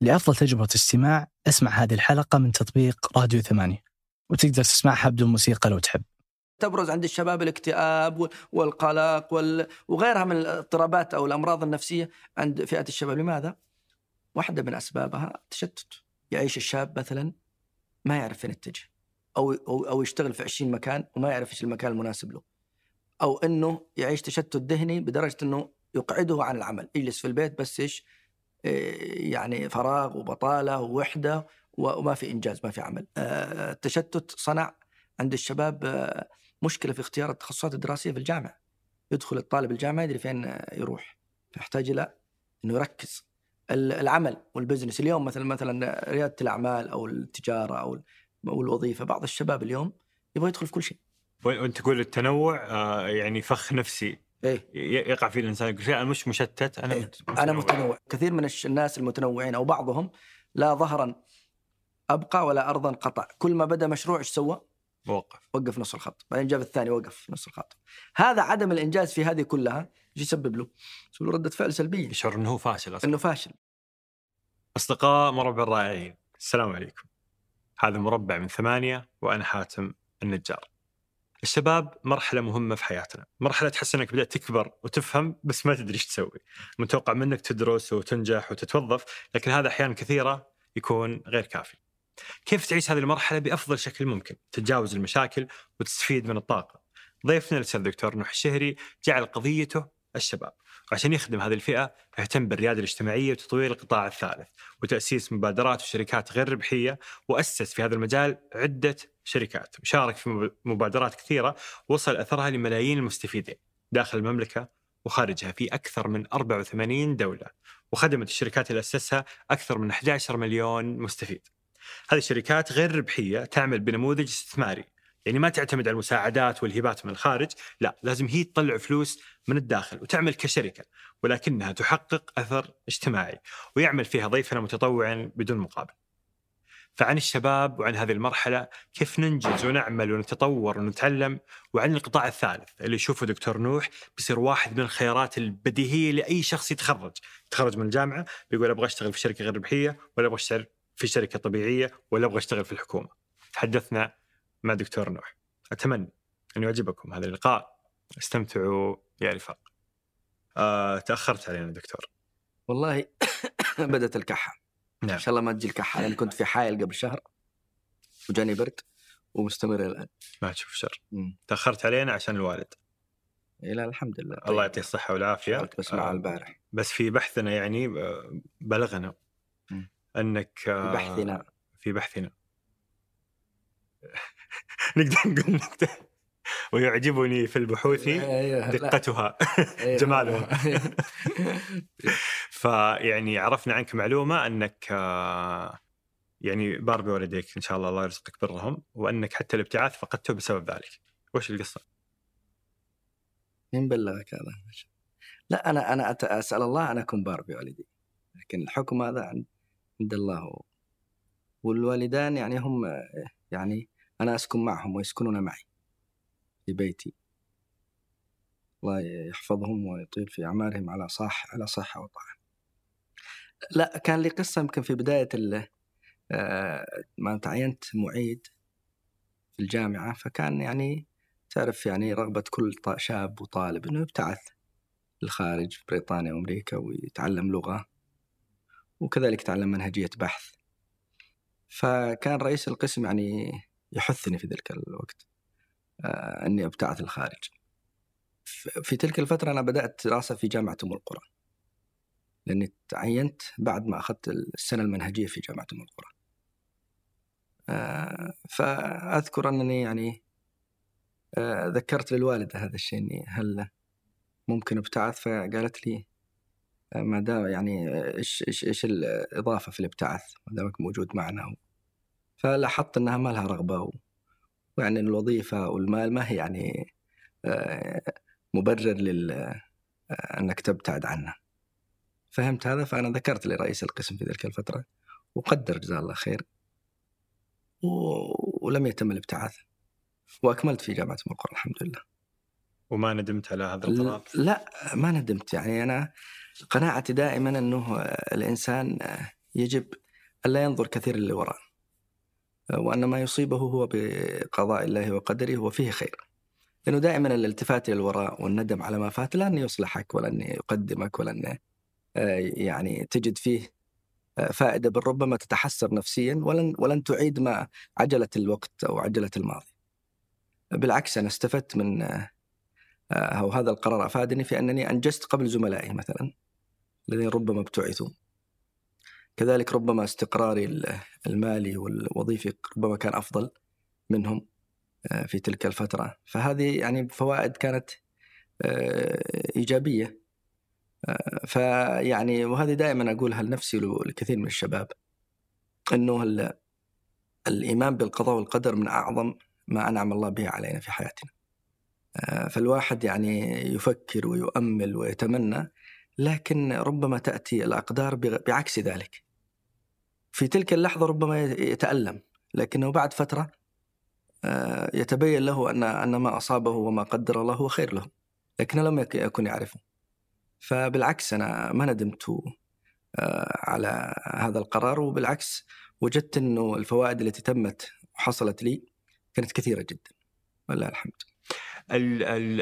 لأفضل تجربة استماع اسمع هذه الحلقة من تطبيق راديو 8، وتقدر تسمعها بدون موسيقى لو تحب. تبرز عند الشباب الاكتئاب والقلق وغيرها من الاضطرابات أو الأمراض النفسية عند فئة الشباب. لماذا؟ واحدة من أسبابها تشتت. يعيش الشاب مثلا ما يعرف فين يتجه، أو يشتغل في 20 مكان وما يعرف إيش المكان المناسب له، أو أنه يعيش تشتت ذهني بدرجة أنه يقعده عن العمل، يجلس في البيت بس إيش يعني فراغ وبطالة ووحدة وما في إنجاز ما في عمل. التشتت صنع عند الشباب مشكلة في اختيار التخصصات الدراسية في الجامعة. يدخل الطالب الجامعة يدري فين يروح، يحتاج إلى أنه يركز. العمل والبزنس اليوم مثلا ريادة الأعمال أو التجارة أو الوظيفة، بعض الشباب اليوم يبغى يدخل في كل شيء. وأنت تقول التنوع يعني فخ نفسي إيه؟ يقع فيه الإنسان يقول أنا مش مشتت، أنا إيه؟ أنا متنوع. كثير من الناس المتنوعين أو بعضهم لا ظهرا أبقى ولا أرضا قطع، كل ما بدأ مشروع إيش سوى؟ وقف نص الخط، بعدين جاب الثاني وقف نص الخط. هذا عدم الإنجاز في هذه كلها إيش يسبب له؟ يسبب له ردة فعل سلبية، يشعر أنه فاشل أصلاً. أنه فاشل. أصدقاء مربع الرائعين، السلام عليكم. هذا مربع من 8 وأنا حاتم النجار. الشباب مرحلة مهمة في حياتنا، مرحلة تحس أنك بدأت تكبر وتفهم بس ما تدري إيش تسوي. متوقع منك تدرس وتنجح وتتوظف، لكن هذا أحيان كثيرة يكون غير كافي. كيف تعيش هذه المرحلة بأفضل شكل ممكن، تتجاوز المشاكل وتستفيد من الطاقة؟ ضيفنا الأستاذ الدكتور نوح الشهري جعل قضيته الشباب، وعشان يخدم هذه الفئة يهتم بالريادة الاجتماعية وتطوير القطاع الثالث وتأسيس مبادرات وشركات غير ربحية، وأسس في هذا المجال عدة شركات، وشارك في مبادرات كثيرة وصل أثرها لملايين المستفيدين داخل المملكة وخارجها في أكثر من 84 دولة، وخدمت الشركات اللي أسسها أكثر من 11 مليون مستفيد. هذه الشركات غير ربحية تعمل بنموذج استثماري، يعني ما تعتمد على المساعدات والهبات من الخارج، لا، لازم هي تطلع فلوس من الداخل وتعمل كشركة، ولكنها تحقق أثر اجتماعي، ويعمل فيها ضيفنا متطوعا بدون مقابل. فعن الشباب وعن هذه المرحلة، كيف ننجز ونعمل ونتطور ونتعلم، وعن القطاع الثالث اللي يشوفه دكتور نوح بيصير واحد من الخيارات البديهية لأي شخص يتخرج من الجامعة بيقول أبغى أشتغل في شركة غير ربحية، ولا أبغى أشتغل في شركة طبيعية، ولا أبغى أشتغل في الحكومة. تحدثنا مع دكتور نوح، أتمنى أن يعجبكم هذا اللقاء، استمتعوا يا رفاق. تأخرت علينا دكتور والله. بدأت الكحة. نعم. إن شاء الله ما تجي الكحة، لأن كنت في حائل قبل شهر وجاني برد ومستمر الآن. ما تشوف شر. تأخرت علينا عشان الوالد. لا الحمد لله، الله يعطيه الصحة والعافية. بس مع البارح بس في بحثنا يعني بلغنا أنك في بحثنا نقدر نقول نقطة، ويعجبني في البحوث دقتها جمالها. فيعني عرفنا عنك معلومة أنك يعني بار بوالديك إن شاء الله، الله يرزقك برهم، وأنك حتى الابتعاث فقدته بسبب ذلك. وش القصة؟ مين بلغك هذا؟ لا أنا أسأل الله أن أكون بار بوالدي، لكن الحكم هذا عند الله. والوالدان يعني هم يعني أنا أسكن معهم ويسكنون معي في بيتي، الله يحفظهم ويطيل في أعمارهم على صحة وطاعة. لا كان لي قصة، يمكن في بداية ما تعينت معيد في الجامعة، فكان يعني تعرف يعني رغبة كل شاب وطالب إنه يبتعث للخارج في بريطانيا وأمريكا ويتعلم لغة، وكذلك تعلم منهجية بحث. فكان رئيس القسم يعني يحثني في ذلك الوقت أني أبتعث الخارج. في تلك الفترة أنا بدأت دراسة في جامعة أم القرى، لأني تعينت بعد ما أخذت السنة المنهجية في جامعة أم القرى. فأذكر أنني يعني ذكرت للوالدة هذا الشيء، أني هل ممكن أبتعث؟ فقالت لي ما دام يعني إيش الإضافة في الابتعاث ما دامك موجود معنا. فلاحظت أنها ما لها رغبة، ويعني الوظيفة والمال ما هي يعني مبرر أنك تبتعد عنها. فهمت هذا، فأنا ذكرت لرئيس القسم في تلك الفترة، وقدر جزاه الله خير، ولم يتم الابتعاث، وأكملت في جامعة أم القرى الحمد لله. وما ندمت على هذا القرار؟ لا ما ندمت، يعني أنا قناعتي دائما أنه الإنسان يجب ألا ينظر كثير للوراء، وأن ما يصيبه هو بقضاء الله وقدره وفيه خير، لأنه دائما الالتفات للوراء والندم على ما فات لن يصلحك ولن يقدمك ولن يعني تجد فيه فائدة، بل ربما تتحسر نفسيا ولن تعيد ما عجلة الوقت أو عجلة الماضي. بالعكس أنا استفدت من أو هذا القرار أفادني في أنني أنجزت قبل زملائي مثلا الذين ربما ابتعثوا، كذلك ربما استقراري المالي والوظيفي ربما كان أفضل منهم في تلك الفترة. فهذه يعني فوائد كانت إيجابية، فيعني وهذه دائما أقولها لنفسي لكثير من الشباب، أنه الإيمان بالقضاء والقدر من أعظم ما أنعم الله به علينا في حياتنا. فالواحد يعني يفكر ويؤمل ويتمنى، لكن ربما تأتي الأقدار بعكس ذلك. في تلك اللحظة ربما يتألم، لكنه بعد فترة يتبين له أن ما أصابه وما قدر الله هو خير له، لكنه لم يكن يعرفه. فبالعكس أنا ما ندمت على هذا القرار، وبالعكس وجدت أنه الفوائد التي تمت وحصلت لي كانت كثيرة جدا والله الحمد.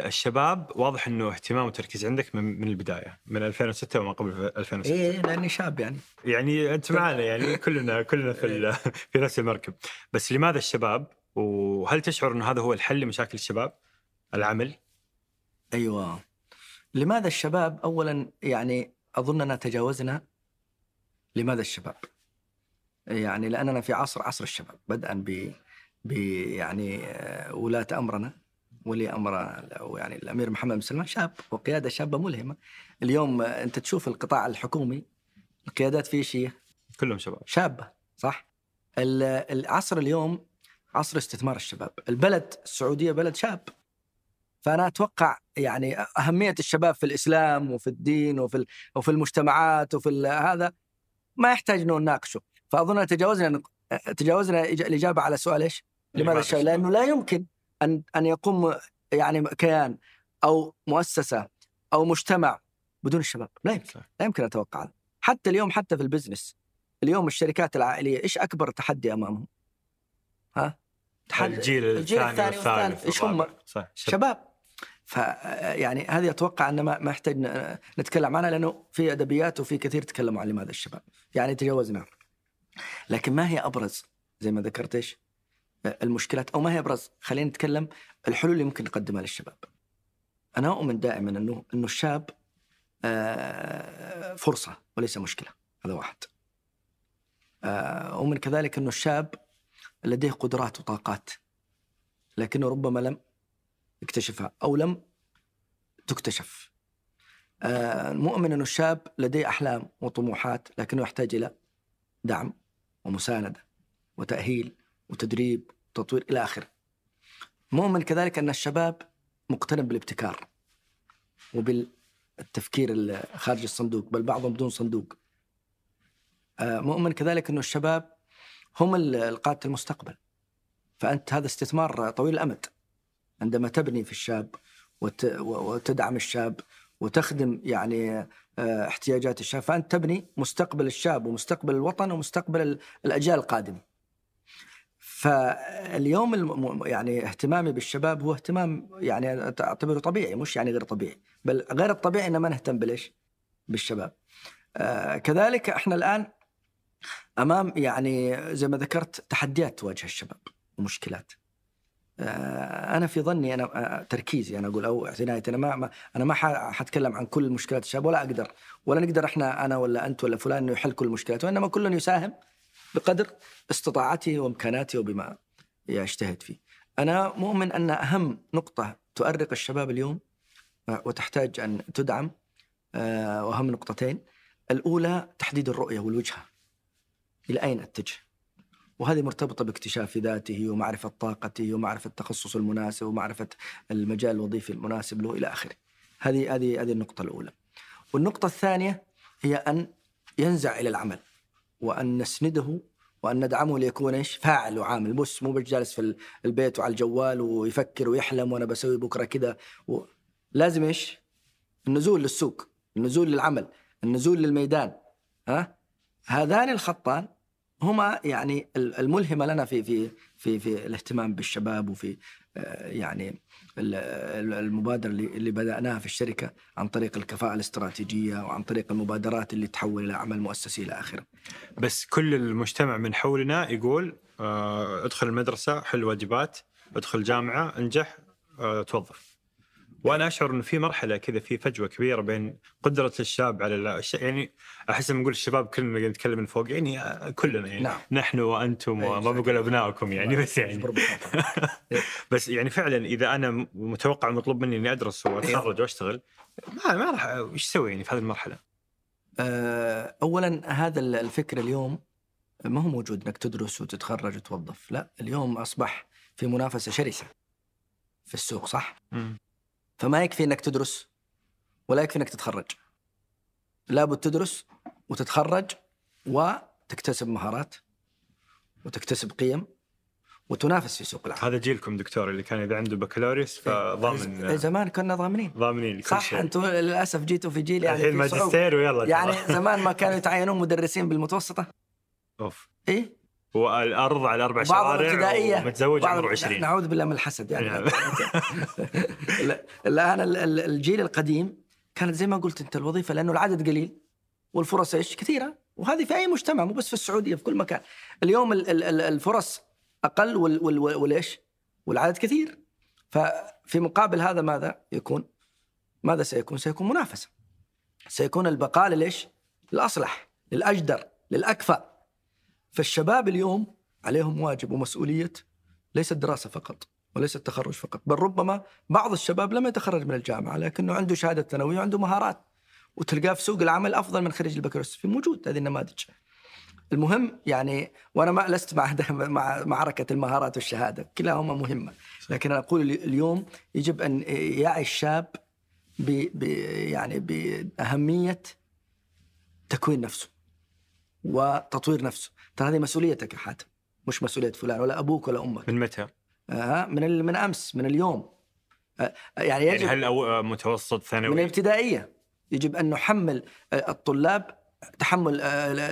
الشباب واضح أنه اهتمام وتركيز عندك من البداية، من 2006 وما قبل 2006. إيه لأني شاب يعني أنت معنا يعني كلنا في نفس المركب. بس لماذا الشباب؟ وهل تشعر أن هذا هو الحل لمشاكل الشباب؟ العمل؟ أيوة، لماذا الشباب؟ أولا يعني أظننا تجاوزنا لماذا الشباب، يعني لأننا في عصر الشباب، بدءا ب يعني ولاة أمرنا، ولي أمر يعني الأمير محمد بن سلمان شاب، وقيادة شابة ملهمة. اليوم أنت تشوف القطاع الحكومي القيادات فيه شيء كلهم شباب، شابة صح. العصر اليوم عصر استثمار الشباب، البلد السعودية بلد شاب، فأنا أتوقع يعني أهمية الشباب في الإسلام وفي الدين وفي المجتمعات هذا ما يحتاج أنه نناقشه. فأظن تجاوزنا الإجابة على سؤال إيش لماذا الشباب، لأنه لا يمكن أن يقوم يعني كيان أو مؤسسة أو مجتمع بدون الشباب، لا يمكن أتوقع. حتى اليوم، حتى في البزنس اليوم الشركات العائلية إيش أكبر تحدي أمامهم؟ ها؟ الجيل الثاني والثالث إيش هم؟ شباب. فيعني هذه أتوقع أن ما يحتاج نتكلم عنها، لأنه في أدبيات وفي كثير تكلموا عن لماذا الشباب، يعني تجاوزنا. لكن ما هي أبرز زي ما ذكرت إيش المشكلات، أو ما هي أبرز، خلينا نتكلم الحلول اللي ممكن نقدمها للشباب. أنا أؤمن دائما أنه الشاب فرصة وليس مشكلة، هذا واحد. أؤمن كذلك أنه الشاب لديه قدرات وطاقات، لكنه ربما لم يكتشفها أو لم تكتشف. مؤمن أنه الشاب لديه أحلام وطموحات، لكنه يحتاج إلى دعم ومساندة وتأهيل وتدريب وتطوير إلى آخره. مؤمن كذلك أن الشباب مقتنع بالابتكار وبالتفكير خارج الصندوق، بل بعضهم بدون صندوق. مؤمن كذلك أن الشباب هم القادة المستقبل، فأنت هذا استثمار طويل الأمد عندما تبني في الشاب وتدعم الشاب وتخدم يعني احتياجات الشاب، فأنت تبني مستقبل الشاب ومستقبل الوطن ومستقبل الأجيال القادمة. فاليوم يعني اهتمامي بالشباب هو اهتمام يعني أعتبره طبيعي، مش يعني غير طبيعي، بل غير الطبيعي إن ما نهتم بالشباب. كذلك احنا الآن أمام يعني زي ما ذكرت تحديات تواجه الشباب ومشكلات. أنا في ظني، أنا تركيزي أنا أقول أو اعتنايتي، أنا ما حتكلم عن كل مشكلات الشباب، ولا أقدر ولا نقدر احنا، أنا ولا أنت ولا فلان، إنه يحل كل مشكلات، وإنما كل يساهم بقدر استطاعته وإمكاناته وبما يجتهد فيه. أنا مؤمن أن أهم نقطة تؤرق الشباب اليوم وتحتاج أن تدعم، وأهم نقطتين، الأولى تحديد الرؤية والوجهة، إلى أين أتجه، وهذه مرتبطة باكتشاف ذاته ومعرفة طاقته ومعرفة التخصص المناسب ومعرفة المجال الوظيفي المناسب له إلى آخره. هذه النقطة الأولى. والنقطة الثانية هي أن ينزع إلى العمل، وأن نسنده وأن ندعمه ليكون إيش فاعل وعامل، بس مو بجالس في البيت وعلى الجوال ويفكر ويحلم وأنا بسوي بكرة كذا. لازم إيش النزول للسوق، النزول للعمل، النزول للميدان. ها هذان الخطان هما يعني الملهمة لنا في في في في الاهتمام بالشباب وفي يعني المبادرة اللي بدأناها في الشركة عن طريق الكفاءة الاستراتيجية وعن طريق المبادرات اللي تحول إلى عمل مؤسسي إلى آخره. بس كل المجتمع من حولنا يقول ادخل المدرسة حل واجبات، ادخل جامعة انجح توظف. وأنا أشعر إنه في مرحلة كذا، في فجوة كبيرة بين قدرة الشاب على يعني أحس لما نقول الشباب كلنا نتكلم من فوق يعني كلنا يعني نعم. نحن وأنتم وما بقول أبنائكم يعني بس يعني بس يعني فعلا إذا أنا متوقع مطلوب مني إني أدرس وأتخرج وأشتغل ما راح إيش سوي يعني في هذه المرحلة. أولا هذا الفكر اليوم ما هو موجود إنك تدرس وتتخرج وتوظف، لا اليوم أصبح في منافسة شرسة في السوق صح؟ فما يكفي إنك تدرس ولا يكفي إنك تتخرج، لابد تدرس وتتخرج وتكتسب مهارات وتكتسب قيم وتنافس في سوق العمل. هذا جيلكم دكتور اللي كان إذا عنده بكالوريوس فضامن. زمان كنا ضامنين صح. أنتم للأسف جيتوا في جيل يعني الماجستير ويلا يعني زمان ما كانوا يتعينون مدرسين بالمتوسطة إيه؟ والأرض على 4 شوارع ومتزوج عمره 20. نعوذ بالله من الحسد يعني. لا أنا الجيل القديم كانت زي ما قلت أنت الوظيفة لأنه العدد قليل والفرص إيش كثيرة، وهذه في أي مجتمع مو بس في السعودية في كل مكان. اليوم الفرص أقل والإيش والعدد كثير، ففي مقابل هذا ماذا سيكون؟ سيكون منافسة، سيكون البقاء للإيش الأصلح للأجدر للأكفأ. فالشباب اليوم عليهم واجب ومسؤولية، ليس الدراسة فقط وليس التخرج فقط، بل ربما بعض الشباب لم يتخرج من الجامعة لكنه عنده شهادة ثانوية وعنده مهارات وتلقاه في سوق العمل أفضل من خريج البكالوريوس، في موجود هذه النماذج. المهم يعني وأنا ما لست مع حركة المهارات والشهادة، كلاهما مهمة، لكن أنا أقول اليوم يجب أن يعي الشاب يعني بأهمية تكوين نفسه وتطوير نفسه. ترى هذه مسؤوليتك يا حاتم، مش مسؤولية فلان ولا أبوك ولا أمك. من متى؟ من أمس، من اليوم. يعني هل متوسط ثانوي؟ من الابتدائية يجب أن نحمل الطلاب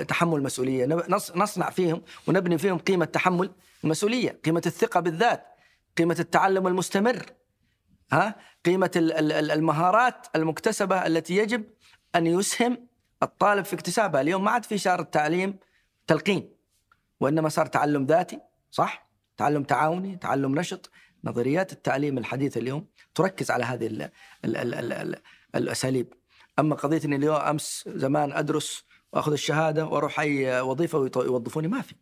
تحمل مسؤولية، نصنع فيهم ونبني فيهم قيمة تحمل المسؤولية، قيمة الثقة بالذات، قيمة التعلم المستمر، قيمة المهارات المكتسبة التي يجب أن يسهم الطالب في اكتسابها. اليوم ما عاد في شعار التعليم تلقين، وإنما صار تعلم ذاتي صح؟ تعلم تعاوني، تعلم نشط. نظريات التعليم الحديثة اليوم تركز على هذه ال الأساليب. أما قضية أني اليوم أمس زمان أدرس وأخذ الشهادة وأروح أي وظيفة ويوظفوني، ما في.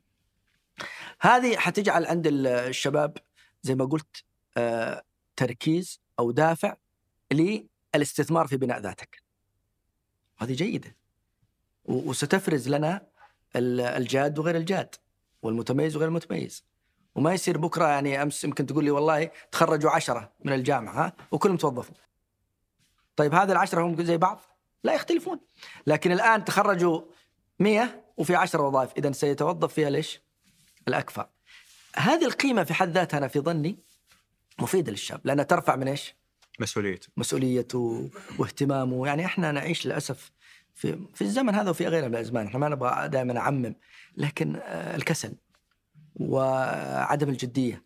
هذه حتجعل عند الشباب زي ما قلت تركيز أو دافع للاستثمار في بناء ذاتك، هذه جيدة وستفرز لنا الجاد وغير الجاد والمتميز وغير المتميز. وما يصير بكرة يعني أمس يمكن تقول لي والله تخرجوا 10 من الجامعة وكلهم توظفوا. طيب هذا 10 هم زي بعض؟ لا يختلفون. لكن الآن تخرجوا 100 وفي 10 وظائف، إذن سيتوظف فيها ليش الأكفأ. هذه القيمة في حد ذاتها أنا في ظني مفيدة للشاب، لأنها ترفع من إيش مسؤوليته واهتمامه. يعني إحنا نعيش للأسف في الزمن هذا وفي غيره من الأزمان، إحنا ما نبغى دائما نعمم، لكن الكسل وعدم الجدية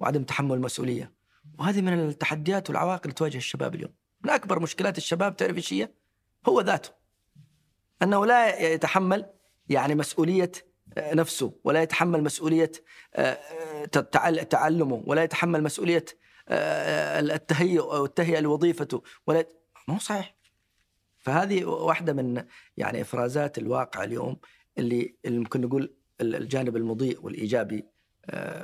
وعدم تحمل المسؤولية، وهذه من التحديات والعواقب اللي تواجه الشباب اليوم. من أكبر مشكلات الشباب تعرف إيش هي؟ هو ذاته، أنه لا يتحمل يعني مسؤولية نفسه، ولا يتحمل مسؤولية تعلمه، ولا يتحمل مسؤولية التهيئة لوظيفته، ولا مو صحيح. فهذه واحدة من يعني إفرازات الواقع اليوم اللي ممكن نقول الجانب المضيء والإيجابي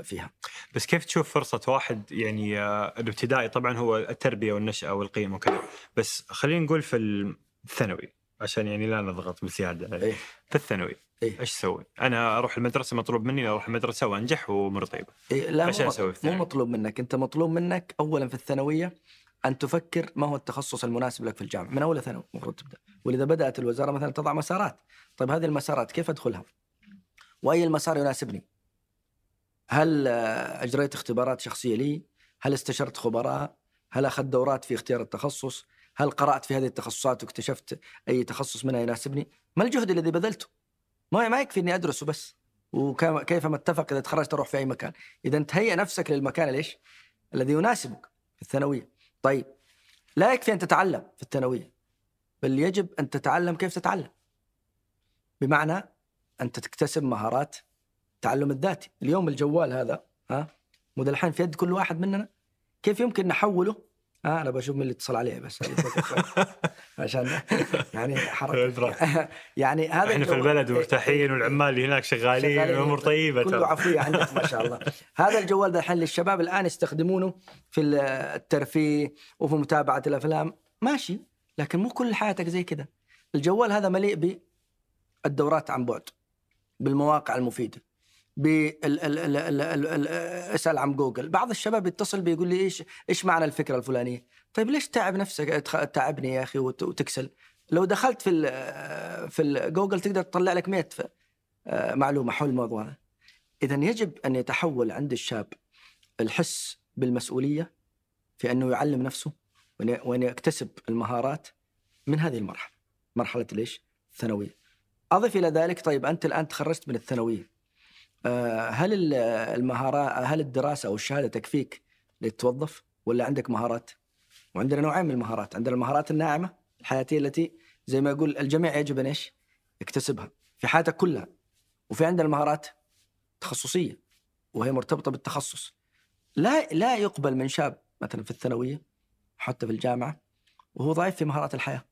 فيها. بس كيف تشوف فرصة واحد يعني الابتدائي طبعا هو التربية والنشأة والقيم وكذا، بس خلينا نقول في الثانوي عشان يعني لا نضغط بزيادة إيه؟ في الثانوي إيش سوي؟ أنا أروح المدرسة مطلوب مني أروح المدرسة وأنجح وأمور طيبة إيه؟ لا مو مطلوب منك، أنت مطلوب منك أولا في الثانوية أن تفكر ما هو التخصص المناسب لك في الجامعة من أولى ثانوي المفروض تبدأ. ولذا بدأت الوزارة مثلا تضع مسارات، طيب هذه المسارات كيف أدخلها وأي المسار يناسبني؟ هل أجريت اختبارات شخصية لي؟ هل استشرت خبراء؟ هل أخذت دورات في اختيار التخصص؟ هل قرأت في هذه التخصصات واكتشفت أي تخصص منها يناسبني؟ ما الجهد الذي بذلته؟ ما يكفي اني ادرسه بس، وكيفما اتفق اذا تخرجت اروح في اي مكان. اذا تهيئ نفسك للمكان ليش الذي يناسبك في الثانويه. طيب لا يكفي ان تتعلم في الثانويه، بل يجب ان تتعلم كيف تتعلم، بمعنى ان تكتسب مهارات التعلم الذاتي. اليوم الجوال هذا مدلحين في يد كل واحد مننا، كيف يمكن نحوله؟ أنا بشوف من اللي اتصل عليه بس عشان يعني حركة يعني هذا إحنا في البلد مرتاحين والعمال اللي هناك شغالين والأمور طيبة، كله عفوية عندك ما شاء الله. هذا الجوال ده الحين للشباب الآن يستخدمونه في الترفيه وفي متابعة الأفلام، ماشي، لكن مو كل حياتك زي كده. الجوال هذا مليء بالدورات عن بعد، بالمواقع المفيدة، اسأل عن جوجل. بعض الشباب يتصل بيقول لي إيش معنى الفكرة الفلانية. طيب ليش تعب نفسك، تعبني يا أخي وتكسل؟ لو دخلت في جوجل تقدر تطلع لك 100 معلومة حول الموضوع هذا. إذن يجب أن يتحول عند الشاب الحس بالمسؤولية في أنه يعلم نفسه وأن يكتسب المهارات من هذه المرحلة، مرحلة ليش الثانوية. أضف إلى ذلك، طيب أنت الآن تخرجت من الثانوية، هل المهارة، هل الدراسة أو الشهادة تكفيك لتتوظف ولا عندك مهارات؟ وعندنا نوعين من المهارات، عندنا المهارات الناعمة الحياتية التي زي ما يقول الجميع يجب أن إيش يكتسبها في حياتك كلها، وفي عندنا المهارات تخصصية وهي مرتبطة بالتخصص. لا يقبل من شاب مثلا في الثانوية حتى في الجامعة وهو ضعيف في مهارات الحياة.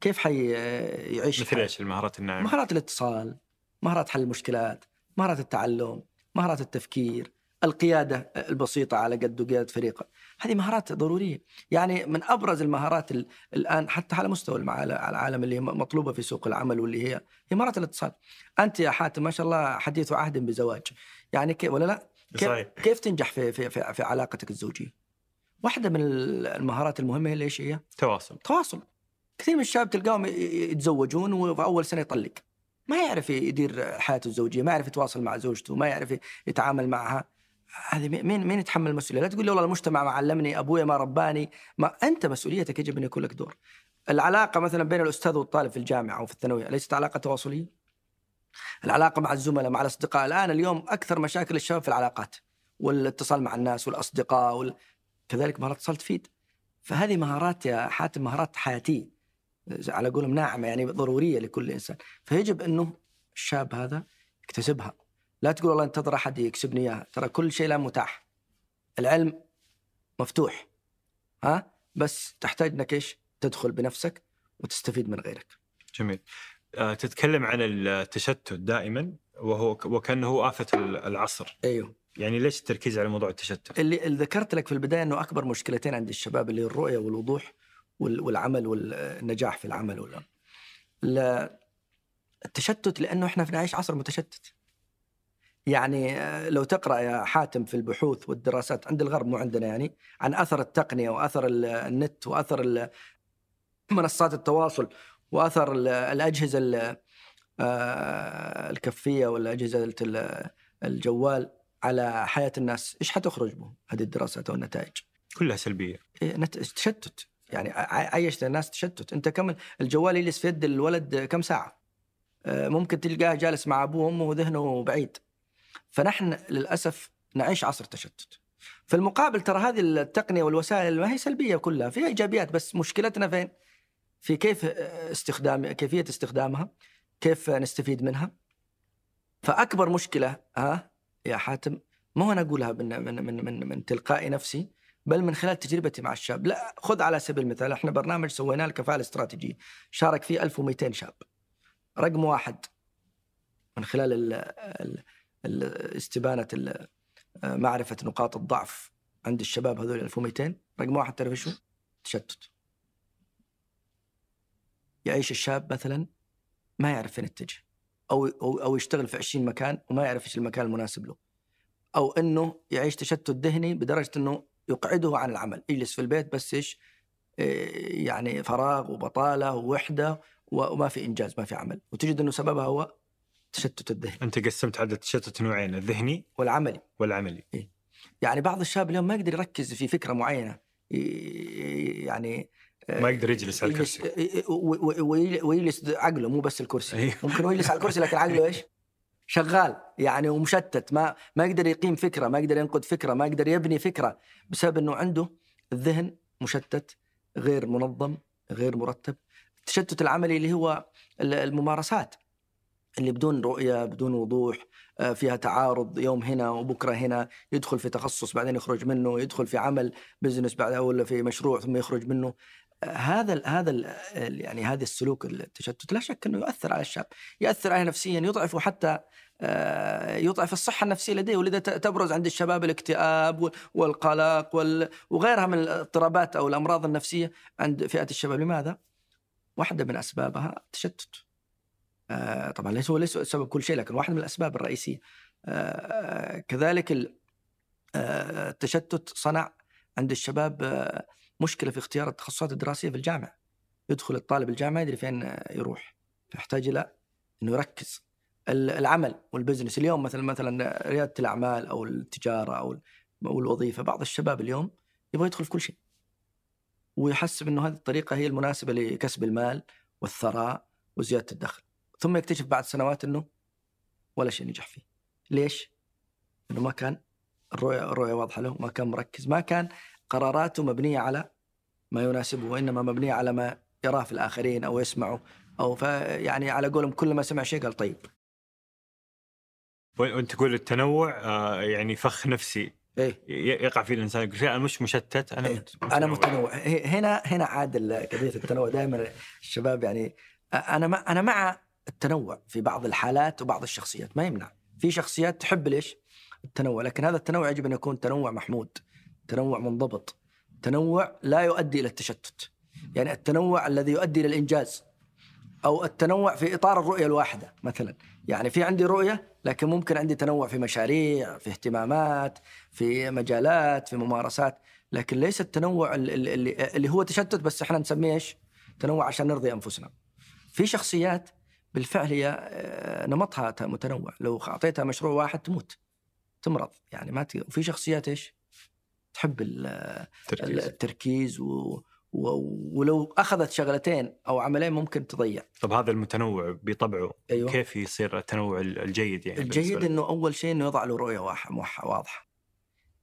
كيف حيعيش؟ مثل إيش المهارات الناعمة؟ مهارات الاتصال، مهارات حل المشكلات، مهارات التعلم، مهارات التفكير، القيادة البسيطة على قد وقيادة فريقه. هذه مهارات ضرورية، يعني من أبرز المهارات الآن حتى على مستوى العالم اللي مطلوبة في سوق العمل، واللي هي مهارات الاتصال. أنت يا حاتم ما شاء الله حديث عهد بزواج، يعني ولا لا؟ كيف تنجح في علاقتك الزوجية؟ واحدة من المهارات المهمة اللي هي تواصل. كثير من الشباب تلقاهم يتزوجون وفي أول سنة يطلق، ما يعرف يدير حياته الزوجية، ما يعرف يتواصل مع زوجته، ما يعرف يتعامل معها. هذه مين يتحمل المسؤولية؟ لا تقول لي والله المجتمع ما علمني، أبويا ما رباني. ما أنت مسؤوليتك يجب أن يكون لك دور. العلاقة مثلا بين الأستاذ والطالب في الجامعة أو في الثانوية ليست علاقة تواصلية؟ العلاقة مع الزملاء، مع الأصدقاء. الآن اليوم أكثر مشاكل الشباب في العلاقات والاتصال مع الناس والأصدقاء كذلك مهارات اتصال تفيد. فهذه مهارات يا حاتم، مهارات حياتية على قولهم، ناعمة يعني ضرورية لكل إنسان. فيجب أنه الشاب هذا يكتسبها. لا تقول والله انتظر أحد يكسبني إياها، ترى كل شيء لا متاح. العلم مفتوح، بس تحتاج أنك إيش تدخل بنفسك وتستفيد من غيرك. جميل. تتكلم عن التشتت دائما وكأنه آفة العصر. أيوه، يعني ليش التركيز على موضوع التشتت؟ اللي ذكرت لك في البداية أنه أكبر مشكلتين عند الشباب اللي الرؤية والوضوح والعمل والنجاح في العمل. ولا التشتت، لأنه إحنا بنعيش عصر متشتت. يعني لو تقرأ يا حاتم في البحوث والدراسات عند الغرب، مو عندنا، يعني عن أثر التقنية وأثر النت وأثر منصات التواصل وأثر الأجهزة الكفية والأجهزة الجوال على حياة الناس، إيش حتخرج به هذه الدراسات والنتائج؟ كلها سلبية، تشتت. يعني عايشت الناس تشتت. أنت كم الجوال يجلس في يد الولد كم ساعة؟ ممكن تلقاه جالس مع أبوه وأمه وذهنه بعيد. فنحن للأسف نعيش عصر تشتت. في المقابل ترى هذه التقنية والوسائل ما هي سلبية، كلها فيها إيجابيات، بس مشكلتنا فين؟ في كيفية استخدامها، كيف نستفيد منها. فأكبر مشكلة يا حاتم، ما هو أنا أقولها من تلقائي نفسي، بل من خلال تجربتي مع الشاب. لا، خذ على سبيل المثال، احنا برنامج سويناه الكفاءة الاستراتيجية، شارك فيه 1200 شاب. رقم واحد من خلال استبانة معرفة نقاط الضعف عند الشباب هذول 1200، رقم واحد تعرف شو؟ تشتت. يعيش الشاب مثلا ما يعرف فين يتجه، او يشتغل في 20 مكان وما يعرف ايش المكان المناسب له، او انه يعيش تشتت ذهني بدرجة انه يقعده عن العمل، يجلس في البيت بس إيش يعني فراغ وبطالة ووحدة وما في إنجاز، ما في عمل. وتجد أنه سببها هو تشتت الذهني. أنت قسمت عدد التشتت نوعين، الذهني والعملي. إيه؟ يعني بعض الشباب اليوم ما يقدر يركز في فكرة معينة، يعني ما يقدر يجلس على الكرسي، ويجلس عقله، مو بس الكرسي. أيوه. ممكن يجلس على الكرسي لكن عقله ايش؟ شغال يعني، ومشتت، ما يقدر يقيم فكره، ما يقدر ينقد فكره، ما يقدر يبني فكره، بسبب انه عنده الذهن مشتت، غير منظم، غير مرتب. التشتت العملي اللي هو الممارسات اللي بدون رؤيه، بدون وضوح، فيها تعارض، يوم هنا وبكره هنا، يدخل في تخصص بعدين يخرج منه، يدخل في عمل بزنس بعد ولا في مشروع ثم يخرج منه. هذا السلوك التشتت لا شك انه يؤثر على الشاب، يؤثر عليه نفسيا، يضعف، وحتى يضعف الصحه النفسيه لديه، ولذا تبرز عند الشباب الاكتئاب والقلق وغيرها من الاضطرابات او الامراض النفسيه عند فئه الشباب. لماذا؟ واحده من اسبابها التشتت. طبعا ليس سبب كل شيء، لكن واحده من الاسباب الرئيسيه. كذلك التشتت صنع عند الشباب مشكلة في اختيار التخصصات الدراسية في الجامعة. يدخل الطالب الجامعة يدري فين يروح، فيحتاج إلى أنه يركز. العمل والبزنس اليوم مثلا ريادة الأعمال أو التجارة أو الوظيفة، بعض الشباب اليوم يبغى يدخل في كل شيء ويحسب أنه هذه الطريقة هي المناسبة لكسب المال والثراء وزيادة الدخل، ثم يكتشف بعد سنوات أنه ولا شيء نجح فيه. ليش؟ أنه ما كان الرؤية واضحة له، ما كان مركز، ما كان قراراته مبنية على ما يناسبه، وإنما مبنية على ما يراه في الآخرين أو يسمعه، أو يعني على قولهم كل ما سمع شيء قال طيب. وأنت تقول التنوع يعني فخ نفسي. إيه؟ يقع فيه الإنسان يقول أنا مش مشتت، أنا إيه؟ أنا متنوع. هنا عاد قضية التنوع دائما الشباب، يعني أنا مع التنوع في بعض الحالات وبعض الشخصيات، ما يمنع في شخصيات تحب ليش التنوع، لكن هذا التنوع يجب أن يكون تنوع محمود، تنوع منضبط، تنوع لا يؤدي إلى التشتت. يعني التنوع الذي يؤدي إلى الإنجاز، أو التنوع في إطار الرؤية الواحدة مثلا. يعني في عندي رؤية، لكن ممكن عندي تنوع في مشاريع، في اهتمامات، في مجالات، في ممارسات، لكن ليس التنوع اللي هو تشتت، بس احنا نسميه ايش؟ تنوع عشان نرضي أنفسنا. في شخصيات بالفعل هي نمطها متنوع، لو أعطيتها مشروع واحد تموت، تمرض يعني ما تقدر. وفي شخصيات ايش؟ تحب التركيز ولو أخذت شغلتين أو عملين ممكن تضيع. طب هذا المتنوع بطبعه، أيوة، كيف يصير التنوع الجيد؟ يعني الجيد أنه أول شيء أنه يضع له رؤية واضحة،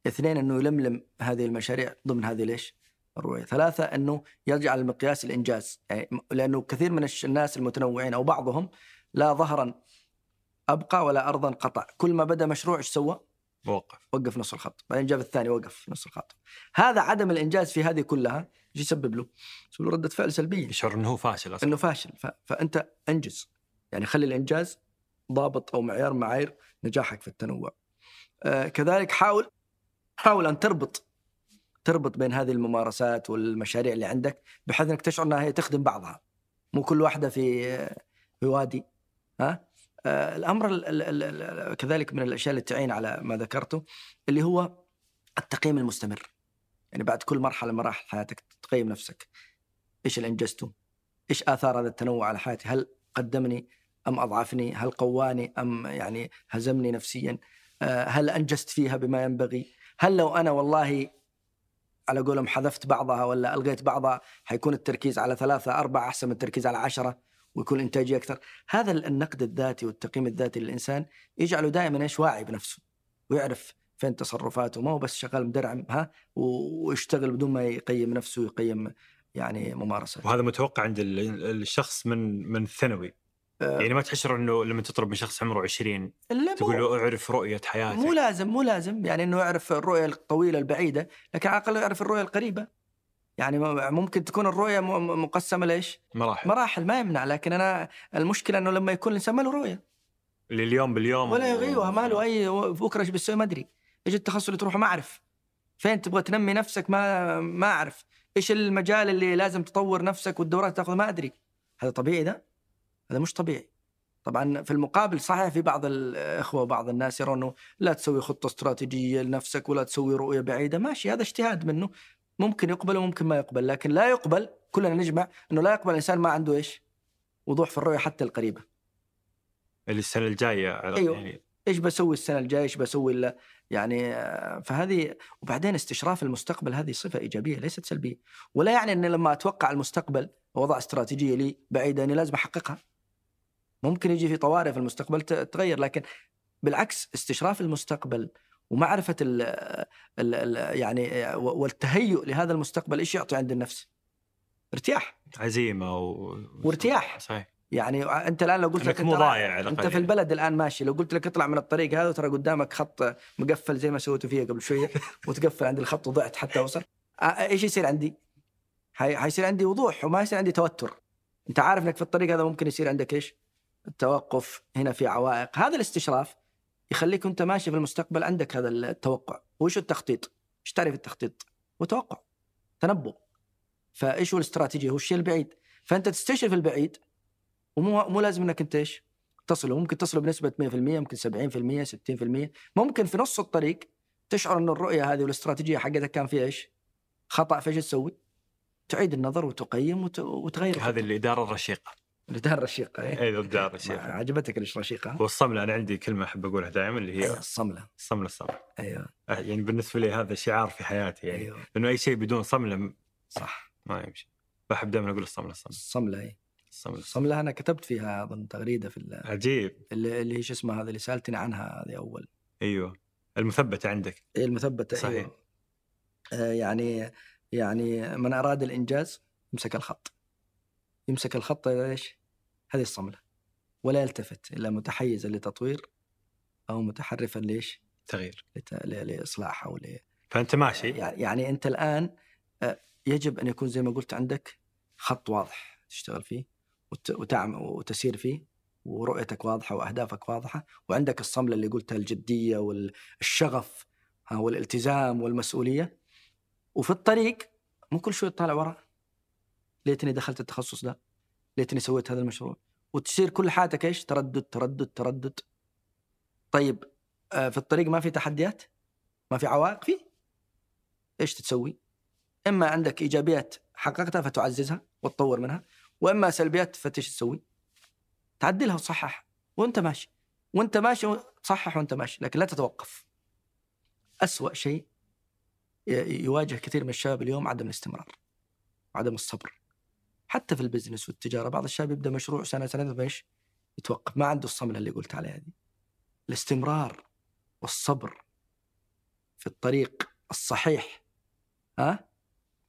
اثنين أنه يلملم هذه المشاريع ضمن هذه ليش الرؤية، ثلاثة أنه يجعل المقياس الإنجاز، يعني لأنه كثير من الناس المتنوعين أو بعضهم لا ظهرا أبقى ولا أرضا قطع، كل ما بدأ مشروع إيش سوى؟ وقف نص الخط، بعدين جاب الثاني وقف نص الخط. هذا عدم الإنجاز في هذه كلها ايش يسبب له؟ يسبب له ردة فعل سلبية، يشعر انه فاشل اصلا، انه فاشل. فانت انجز، يعني خلي الإنجاز ضابط او معيار معايير نجاحك في التنوع. كذلك حاول ان تربط بين هذه الممارسات والمشاريع اللي عندك، بحيث انك تشعر انها هي تخدم بعضها، مو كل واحدة في وادي. الأمر كذلك من الأشياء اللي تعين على ما ذكرته اللي هو التقييم المستمر، يعني بعد كل مرحلة مراحل حياتك تقيم نفسك، إيش اللي أنجزته، إيش آثار هذا التنوع على حياتي، هل قدمني أم أضعفني، هل قواني أم يعني هزمني نفسيا، هل أنجزت فيها بما ينبغي، هل لو أنا والله على قولهم حذفت بعضها ولا ألغيت بعضها حيكون التركيز على 3-4 أحسن من التركيز على 10 ويكون إنتاجي أكثر. هذا النقد الذاتي والتقييم الذاتي للإنسان يجعله دائماً إيش؟ واعي بنفسه، ويعرف فين تصرفاته، ما هو بس شغال مدرعم ويشتغل بدون ما يقيم نفسه ويقيم يعني ممارسة. وهذا متوقع عند الشخص من الثانوي، يعني ما تحشر إنه لما تطلب من شخص عمره 20 تقول له أعرف رؤية حياتك، مو لازم يعني إنه يعرف الرؤية الطويلة البعيدة، لكن على الأقل يعرف الرؤية القريبة. يعني ممكن تكون الرؤية مقسمة ليش؟ مراحل ما يمنع، لكن أنا المشكلة أنه لما يكون الإنسان ما له رؤية لليوم باليوم ولا يغيوها، ما له أي بكرة إيش بيسوي ما أدري، إيش التخصص اللي تروح ما أعرف، فين تبغى تنمي نفسك ما أعرف، إيش المجال اللي لازم تطور نفسك والدورات تأخذ ما أدري. هذا طبيعي؟ هذا مش طبيعي. طبعا في المقابل صحيح في بعض الإخوة وبعض الناس يرون أنه لا تسوي خطة استراتيجية لنفسك ولا تسوي رؤية بعيدة، ماشي، هذا اجتهاد منه، ممكن يقبل وممكن ما يقبل، لكن لا يقبل، كلنا نجمع أنه لا يقبل الإنسان ما عنده إيش؟ وضوح في الرؤية حتى القريبة. السنة الجاية على، أيوه، يعني إيش بسوي السنة الجاية، إيش بسوي يعني. فهذه، وبعدين استشراف المستقبل هذه صفة إيجابية ليست سلبية، ولا يعني أن لما أتوقع المستقبل ووضع استراتيجية لي بعيدة أني لازم أحققها. ممكن يجي في طوارئ في المستقبل تتغير، لكن بالعكس استشراف المستقبل ومعرفة يعني والتهيؤ لهذا المستقبل إيش يعطي عند النفس؟ ارتياح، عزيمة وارتياح. صحيح. يعني أنت الآن لو قلت لك أنت في البلد الآن ماشي، لو قلت لك اطلع من الطريق هذا وترى قدامك خط مقفل زي ما سويته فيه قبل شوية وتقفل عند الخط وضعت حتى وصل، إيش يصير عندي؟ هيصير عندي وضوح وما يصير عندي توتر. أنت عارف أنك في الطريق هذا ممكن يصير عندك إيش؟ التوقف، هنا في عوائق. هذا الاستشراف يخليك أنت ماشي في المستقبل عندك هذا التوقع. وإيش التخطيط؟ إيش تعرف التخطيط؟ وتوقع، تنبؤ. فإيش هو الاستراتيجية؟ هو الشيء البعيد. فأنت تستشرف البعيد، ومو لازم أنك أنت إيش؟ تصله. ممكن تصله بنسبة 100%، ممكن 70%، 60%. ممكن في نص الطريق تشعر أن الرؤية هذه والاستراتيجية حقتك كان فيها إيش؟ خطأ. فإيش تسوي؟ تعيد النظر وتقيم وتغير. هذه الإدارة الرشيقة. الإدارة الرشيقة. أي الإدارة الرشيقة. عجبتك ليش رشيقة؟ والصملة، أنا عندي كلمة أحب أقولها دائما اللي هي أيوة الصملة. أيوة. يعني بالنسبة لي هذا شعار في حياتي يعني، أيوة. لأنه أي شيء بدون صملة صح ما يمشي. بحب دائما أقول الصملة. أي. الصملة أنا كتبت فيها أظن تغريدة في عجيب اللي هي شو اسمها هذا اللي سألتني عنها هذه أول. أيوة المثبتة عندك. أي المثبتة. صحيح. أيوة. يعني من أراد الإنجاز يمسك الخط. ليش؟ هذه الصملة، ولا يلتفت إلا متحيزا لتطوير أو متحرفا ليش؟ تغيير، لإصلاح أو فأنت ماشي. يعني أنت الآن يجب أن يكون زي ما قلت عندك خط واضح تشتغل فيه وتعمل وتسير فيه، ورؤيتك واضحة وأهدافك واضحة، وعندك الصملة اللي قلتها الجدية والشغف والالتزام والمسؤولية. وفي الطريق مو كل شوي تطالع وراء، ليتني دخلت التخصص ده، ليتني سويت هذا المشروع، وتصير كل حياتك ايش؟ تردد. طيب في الطريق ما في تحديات؟ ما في عوائق؟ فيه. ايش تتسوي؟ اما عندك ايجابيات حققتها فتعززها وتطور منها، واما سلبيات فتش تسوي؟ تعدلها وتصحح وانت ماشي تصحح وانت ماشي، لكن لا تتوقف. أسوأ شيء يواجه كثير من الشباب اليوم عدم الاستمرار وعدم الصبر، حتى في البزنس والتجارة. بعض الشباب يبدأ مشروع سنة ماشي يتوقف، ما عنده الصملة اللي قلت عليها دي. الاستمرار والصبر في الطريق الصحيح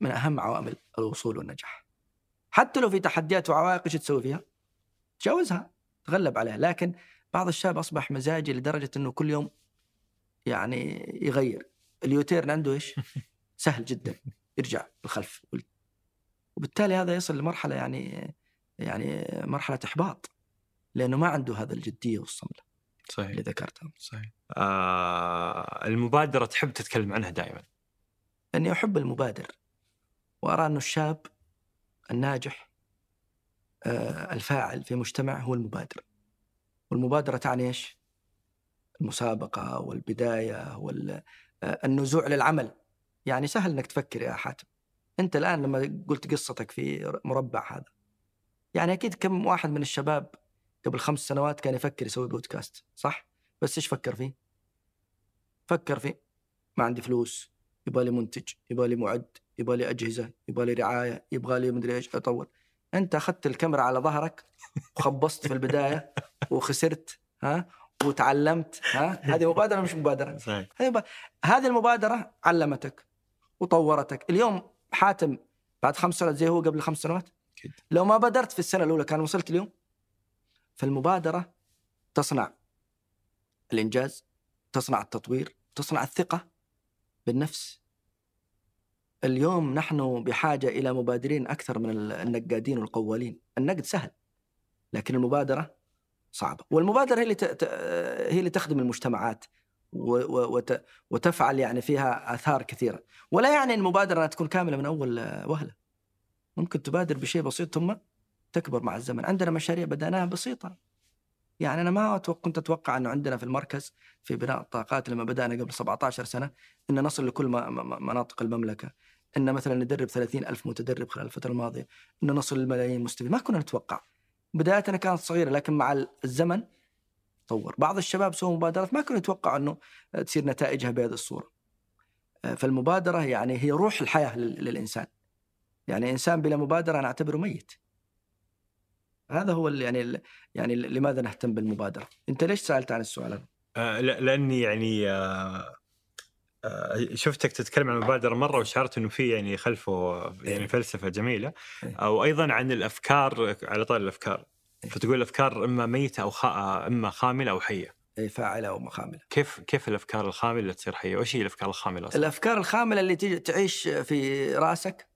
من أهم عوامل الوصول والنجاح. حتى لو في تحديات وعوائق ايش تسوي فيها؟ تجاوزها، تغلب عليها. لكن بعض الشباب أصبح مزاجي لدرجة أنه كل يوم يعني يغير. اليوتيرن عنده إيش؟ سهل جدا، يرجع بالخلف، وبالتالي هذا يصل لمرحلة يعني مرحلة إحباط، لأنه ما عنده هذا الجدية والصملة. صحيح. اللي ذكرتها. صحيح. المبادرة تحب تتكلم عنها دائما. أني أحب المبادر، وأرى أنه الشاب الناجح الفاعل في مجتمع هو المبادر. والمبادرة تعني إيش؟ المسابقة والبداية والنزوع للعمل. يعني سهل أنك تفكر يا حاتم، أنت الآن لما قلت قصتك في مربع هذا، يعني أكيد كم واحد من الشباب قبل 5 سنوات كان يفكر يسوي بودكاست، صح؟ بس إيش فكر فيه ما عندي فلوس، يبالي منتج، يبالي معد، يبالي أجهزة، يبالي رعاية، يبالي مدري إيش أطور. أنت أخذت الكاميرا على ظهرك وخبصت في البداية وخسرت وتعلمت. هذه مبادرة مش مبادرة. هذه المبادرة علمتك وطورتك. اليوم حاتم بعد 5 سنوات زي هو قبل 5 سنوات كده. لو ما بادرت في السنة الأولى كان وصلت اليوم. فالمبادرة تصنع الإنجاز، تصنع التطوير، تصنع الثقة بالنفس. اليوم نحن بحاجة إلى مبادرين أكثر من النقادين والقوالين. النقد سهل، لكن المبادرة صعبة. والمبادرة هي اللي تخدم المجتمعات وتفعل يعني فيها آثار كثيرة. ولا يعني المبادرة أنها تكون كاملة من أول وهلة. ممكن تبادر بشيء بسيط ثم تكبر مع الزمن. عندنا مشاريع بدأناها بسيطة، يعني أنا ما كنت أتوقع أنه عندنا في المركز في بناء الطاقات لما بدأنا قبل 17 سنة أن نصل لكل مناطق المملكة، أن مثلا ندرب 30,000 متدرب خلال الفترة الماضية، أن نصل للملايين مستفيد. ما كنا نتوقع، بدايتنا كانت صغيرة، لكن مع الزمن تتطور. بعض الشباب سووا مبادرات ما كانوا يتوقع أنه تصير نتائجها بهذه الصورة. فالمبادرة يعني هي روح الحياة للإنسان. يعني إنسان بلا مبادرة أنا أعتبره ميت. هذا هو يعني لماذا نهتم بالمبادرة. أنت ليش سألت عن السؤال هذا؟ لأني يعني شفتك تتكلم عن المبادرة مرة وشعرت إنه في يعني خلفه يعني فلسفة جميلة، أو أيضا عن الأفكار. على طال الأفكار، فتقول الأفكار إما ميتة أو إما خاملة أو حية. فاعلة أو خاملة. كيف الأفكار الخاملة اللي تصير حية؟ وش هي الأفكار الخاملة أصلاً؟ الأفكار الخاملة اللي تعيش في رأسك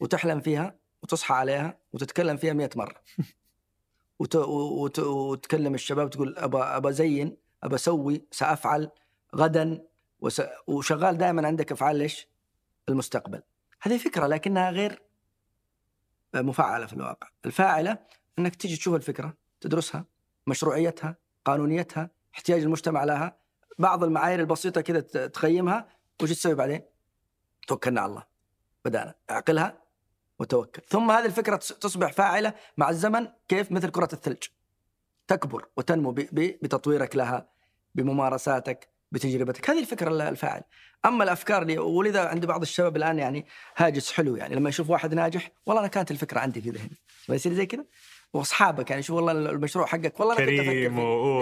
وتحلم فيها وتصحى عليها وتتكلم فيها 100 مرة وتكلم الشباب تقول أبا زين، أبا سوي، سأفعل غداً، وشغال دائما عندك أفعال ليش؟ المستقبل. هذه فكرة لكنها غير مفعلة في الواقع. الفاعلة أنك تيجي تشوف الفكرة، تدرسها، مشروعيتها، قانونيتها، احتياج المجتمع لها، بعض المعايير البسيطة كده تقيمها، وش تسوي بعدين؟ توكلنا على الله، بدأنا اعقلها وتوكل. ثم هذه الفكرة تصبح فاعلة مع الزمن. كيف؟ مثل كرة الثلج، تكبر وتنمو بتطويرك لها، بممارساتك، بتجربتك. هذه الفكرة الفاعلة. أما الأفكار اللي، ولذا عند بعض الشباب الآن يعني هاجس حلو، يعني لما يشوف واحد ناجح، والله أنا كانت الفكرة عندي في ذهني، ما يصير زي كذا. واصحابك يعني شوف والله المشروع حقك، والله أنا كنت أفكر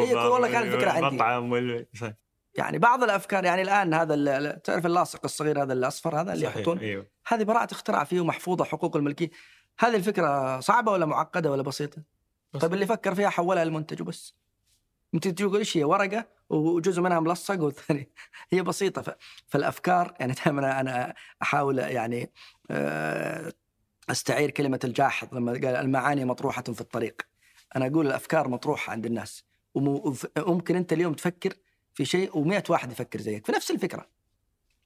فيه، والله كانت الفكرة عندي. يعني بعض الأفكار يعني الآن هذا تعرف اللاصق الصغير هذا الأصفر هذا اللي يحطون، أيوه. هذه براءة اختراع فيه ومحفوظة حقوق الملكية. هذه الفكرة صعبة ولا معقدة ولا بسيطة؟ طيب اللي فكر فيها حولها لمنتج وبس. ممكن تقول ايش هي؟ ورقة وجزء منها ملصق والثاني هي بسيطة. فالأفكار يعني دائما أنا أحاول يعني أستعير كلمة الجاحظ لما قال المعاني مطروحة في الطريق. أنا أقول الأفكار مطروحة عند الناس، وممكن أنت اليوم تفكر في شيء ومئة واحد يفكر زيك في نفس الفكرة،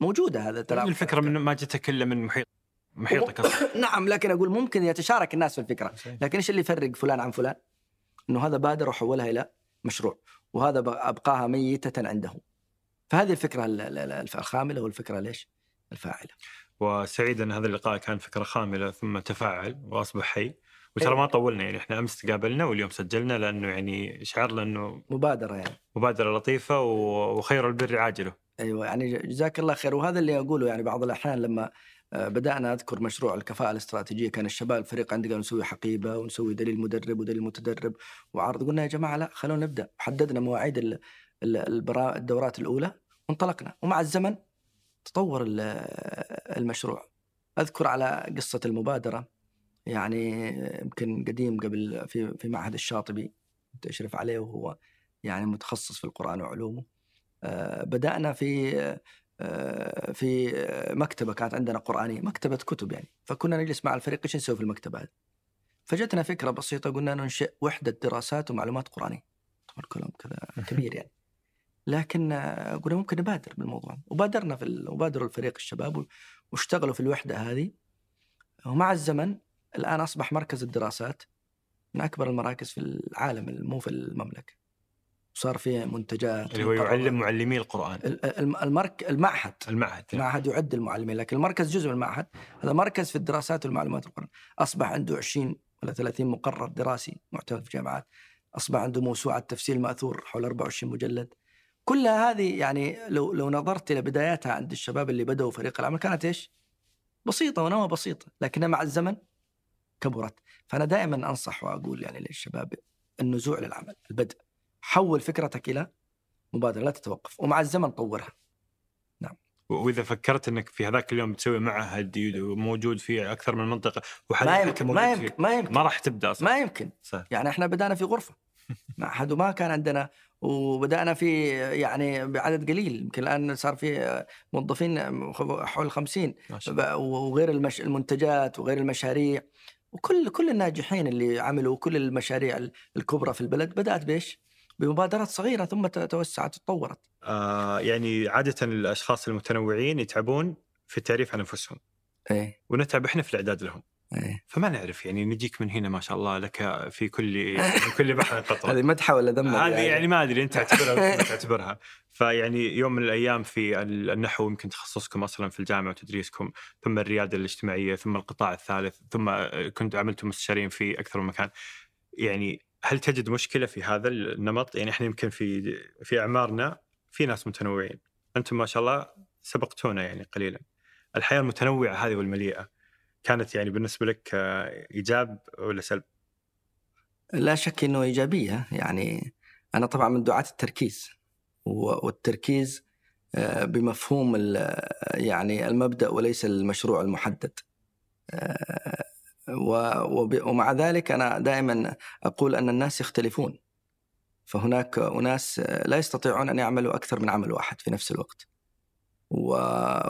موجودة. هذا تلاقي الفكرة من ما جتك إلا من محيطك نعم، لكن أقول ممكن يتشارك الناس في الفكرة، لكن إيش اللي يفرق فلان عن فلان؟ إنه هذا بادر وحولها إلى مشروع، وهذا أبقاها ميتة عنده. فهذه الفكرة الخاملة والفكرة ليش الفاعلة. وسعيد أن هذا اللقاء كان فكرة خاملة ثم تفاعل وأصبح حي. وترى ما طولنا، يعني إحنا أمس تقابلنا واليوم سجلنا، لأنه يعني شعرنا أنه مبادرة، يعني مبادرة لطيفة، وخير البر عاجله. أيوة يعني جزاك الله خير. وهذا اللي أقوله يعني بعض الأحيان لما بدأنا أذكر مشروع الكفاءة الاستراتيجية، كان الشباب الفريق عندي قالوا نسوي حقيبة ونسوي دليل مدرب ودليل متدرب وعرض. قلنا يا جماعة لا، خلونا نبدأ. حددنا مواعيد الدورات الأولى وانطلقنا، ومع الزمن تطور المشروع. أذكر على قصة المبادرة يعني يمكن قديم، قبل في معهد الشاطبي تشرف عليه، وهو يعني متخصص في القرآن وعلومه. بدأنا في مكتبة كانت عندنا قرآنية، مكتبة كتب يعني، فكنا نجلس مع الفريق ايش نسوي في المكتبة هذه. فجتنا فكرة بسيطة، قلنا ننشئ وحدة دراسات ومعلومات قرآنية. طبعا كلام كذا كبير يعني، لكن قلنا ممكن نبادر بالموضوع، وبادرنا وبادروا الفريق الشباب واشتغلوا في الوحدة هذه. ومع الزمن الآن أصبح مركز الدراسات من أكبر المراكز في العالم، مو في المملكة. وصار فيه منتجات اللي هو يعلم معلمي القرآن. المعهد يعد المعلمين، لكن المركز جزء من المعهد. هذا مركز في الدراسات والمعلومات القرآن، أصبح عنده 20 ولا 30 مقرر دراسي معتمد في جامعات، أصبح عنده موسوعة تفسير مأثور حول 24 مجلد. كل هذه يعني لو نظرت إلى بداياتها عند الشباب اللي بدأوا فريق العمل كانت إيش؟ بسيطة ونوى بسيطة، لكنها مع الزمن كبرت. فأنا دائما أنصح وأقول يعني للشباب النزوع للعمل، البدء، حول فكرتك إلى مبادرة، لا تتوقف، ومع الزمن طورها. نعم. وإذا فكرت أنك في هذاك اليوم تسوي معهد موجود في أكثر من منطقة، ما يمكن ما راح تبدأ أصلاً. ما يمكن صح. يعني إحنا بدأنا في غرفة معهد وما كان عندنا، وبدأنا في يعني بعدد قليل، يمكن الآن صار في موظفين حول 50، وغير المنتجات وغير المشاريع، وكل الناجحين اللي عملوا كل المشاريع الكبرى في البلد بدأت بإيش؟ بمبادرات صغيرة ثم توسعت وتطورت. يعني عادة الأشخاص المتنوعين يتعبون في التعريف عن أنفسهم، ونتعب إحنا في الإعداد لهم، فما نعرف. يعني نجيك من هنا ما شاء الله لك في كل بحر قطرة هذه مدحة ولا ذمة؟ هذه يعني ما أدري أنت تعتبرها. فيعني يوم من الأيام في النحو يمكن تخصصكم أصلا في الجامعة وتدريسكم، ثم الريادة الاجتماعية، ثم القطاع الثالث، ثم كنت عملتم مستشارين في أكثر من مكان. يعني هل تجد مشكلة في هذا النمط؟ يعني احنا يمكن في أعمارنا في ناس متنوعين، أنتم ما شاء الله سبقتونا يعني قليلا. الحياة المتنوعة هذه والمليئة كانت يعني بالنسبة لك إيجاب ولا سلب؟ لا شك أنه إيجابية. يعني أنا طبعا من دعاة التركيز، والتركيز بمفهوم يعني المبدأ وليس المشروع المحدد. ومع ذلك أنا دائما أقول أن الناس يختلفون، فهناك أناس لا يستطيعون أن يعملوا أكثر من عمل واحد في نفس الوقت،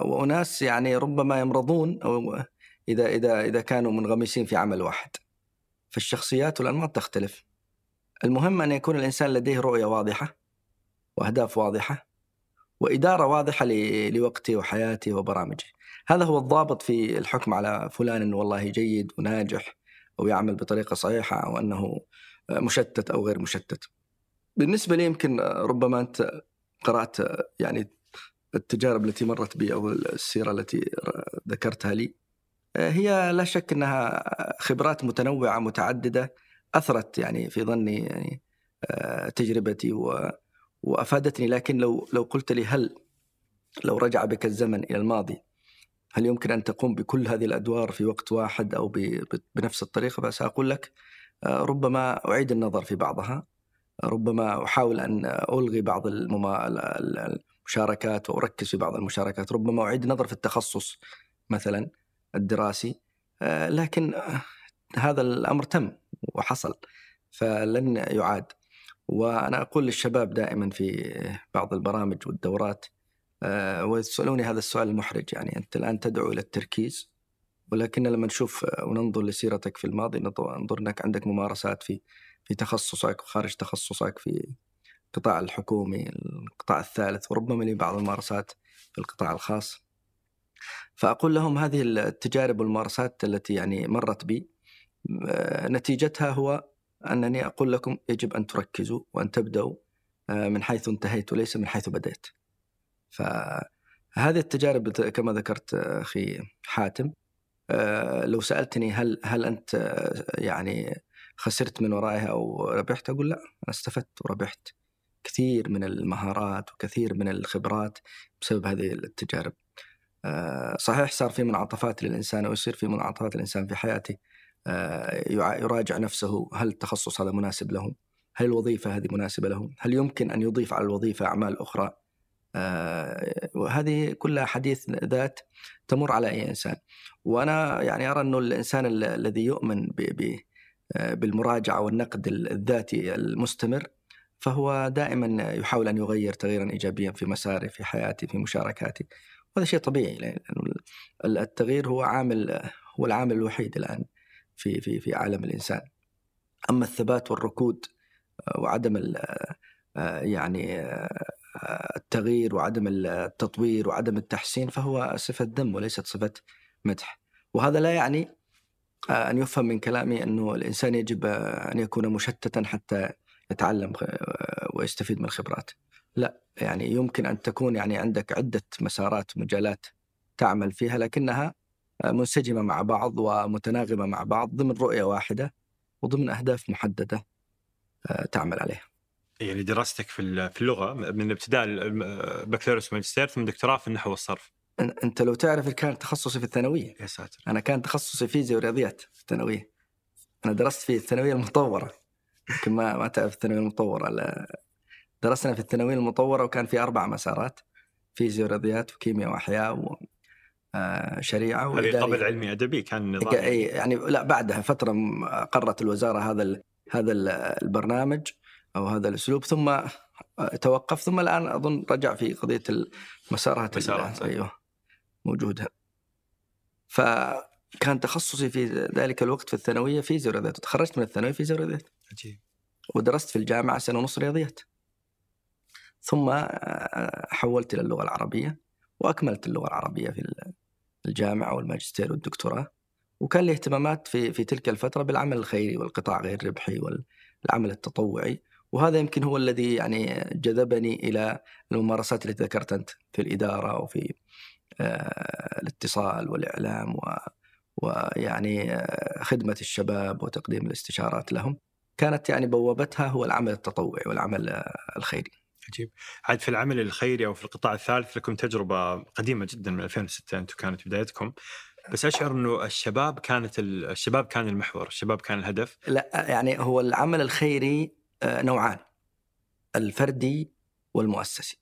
وأناس يعني ربما يمرضون إذا كانوا منغمسين في عمل واحد. فالشخصيات والأنماط تختلف. المهم أن يكون الإنسان لديه رؤية واضحة وأهداف واضحة وإدارة واضحة لوقتي وحياتي وبرامجي. هذا هو الضابط في الحكم على فلان أنه والله جيد وناجح أو يعمل بطريقة صحيحة أو أنه مشتت أو غير مشتت. بالنسبة لي يمكن ربما أنت قرأت يعني التجارب التي مرت بي أو السيرة التي ذكرتها لي، هي لا شك أنها خبرات متنوعة متعددة أثرت يعني في ظني يعني تجربتي وأفادتني. لكن لو قلت لي هل لو رجع بك الزمن إلى الماضي هل يمكن أن تقوم بكل هذه الأدوار في وقت واحد أو بنفس الطريقة؟ بس أقول لك ربما أعيد النظر في بعضها، ربما أحاول أن ألغي بعض المشاركات وأركز في بعض المشاركات، ربما أعيد النظر في التخصص مثلا الدراسي. لكن هذا الأمر تم وحصل فلن يعاد. وأنا أقول للشباب دائما في بعض البرامج والدورات، ويسألوني هذا السؤال المحرج، يعني أنت الآن تدعو إلى التركيز، ولكن لما نشوف وننظر لسيرتك في الماضي ننظر أنك عندك ممارسات في تخصصك وخارج تخصصك في القطاع الحكومي، القطاع الثالث، وربما لي بعض الممارسات في القطاع الخاص. فأقول لهم هذه التجارب والممارسات التي يعني مرت بي نتيجتها هو أنني أقول لكم يجب أن تركزوا وأن تبدأوا من حيث انتهيت وليس من حيث بدأت. فهذه التجارب كما ذكرت أخي حاتم، لو سألتني هل أنت يعني خسرت من ورائها أو ربحت؟ أقول لا، أنا استفدت وربحت كثير من المهارات وكثير من الخبرات بسبب هذه التجارب. صحيح صار في منعطفات للإنسان ويصير في منعطفات الإنسان في حياته، يراجع نفسه، هل التخصص هذا مناسب له؟ هل الوظيفة هذه مناسبة له؟ هل يمكن أن يضيف على الوظيفة أعمال أخرى؟ وهذه كلها حديث ذات تمر على أي إنسان. وأنا يعني أرى أنه الإنسان الذي يؤمن بالمراجعة والنقد الذاتي المستمر فهو دائما يحاول أن يغير تغييرا إيجابيا في مساره، في حياته، في مشاركاته. وهذا شيء طبيعي، لأن التغيير هو العامل الوحيد الآن في في عالم الإنسان. أما الثبات والركود وعدم يعني التغيير وعدم التطوير وعدم التحسين فهو صفة ذم وليست صفة مدح. وهذا لا يعني أن يفهم من كلامي أنه الإنسان يجب أن يكون مشتتا حتى يتعلم ويستفيد من الخبرات. لا، يعني يمكن أن تكون يعني عندك عدة مسارات مجالات تعمل فيها لكنها منسجمة مع بعض ومتناغمة مع بعض ضمن رؤية واحدة وضمن أهداف محددة تعمل عليها. يعني دراستك في اللغة من ابتداء البكالوريوس والماجستير ثم دكتوراه في النحو والصرف. أنت لو تعرف كان تخصصي في الثانوية، يا ساتر، أنا كان تخصصي فيزياء ورياضيات في الثانوية. أنا درست في الثانوية المطورة، كما ما تعرف الثانوية المطورة. درسنا في الثانوية المطورة وكان في 4 مسارات: فيزياء ورياضيات وكيمياء وأحياء شريعة وإدارية. قبل علمي أدبي كان نظام يعني لا، بعدها فترة قررت الوزارة هذا البرنامج أو هذا الأسلوب ثم توقف، ثم الآن أظن رجع في قضية المسارات أيوه موجودة. فكان تخصصي في ذلك الوقت في الثانوية فيزياء ورياضيات، وتخرجت من الثانوية فيزياء ورياضيات، ودرست في الجامعة 1.5 سنة رياضيات، ثم حولت إلى اللغة العربية وأكملت اللغة العربية في الجامعة والماجستير والدكتوراه. وكان لي اهتمامات في تلك الفترة بالعمل الخيري والقطاع غير الربحي والعمل التطوعي، وهذا يمكن هو الذي يعني جذبني إلى الممارسات التي ذكرت أنت في الإدارة وفي الاتصال والإعلام ويعني خدمة الشباب وتقديم الاستشارات لهم. كانت يعني بوابتها هو العمل التطوعي والعمل الخيري. عجيب. عاد في العمل الخيري أو في القطاع الثالث لكم تجربة قديمة جدا من 2006 أنتم كانت بدايتكم، بس أشعر أنه الشباب كان المحور، الشباب كان الهدف. لا يعني هو العمل الخيري نوعان، الفردي والمؤسسي.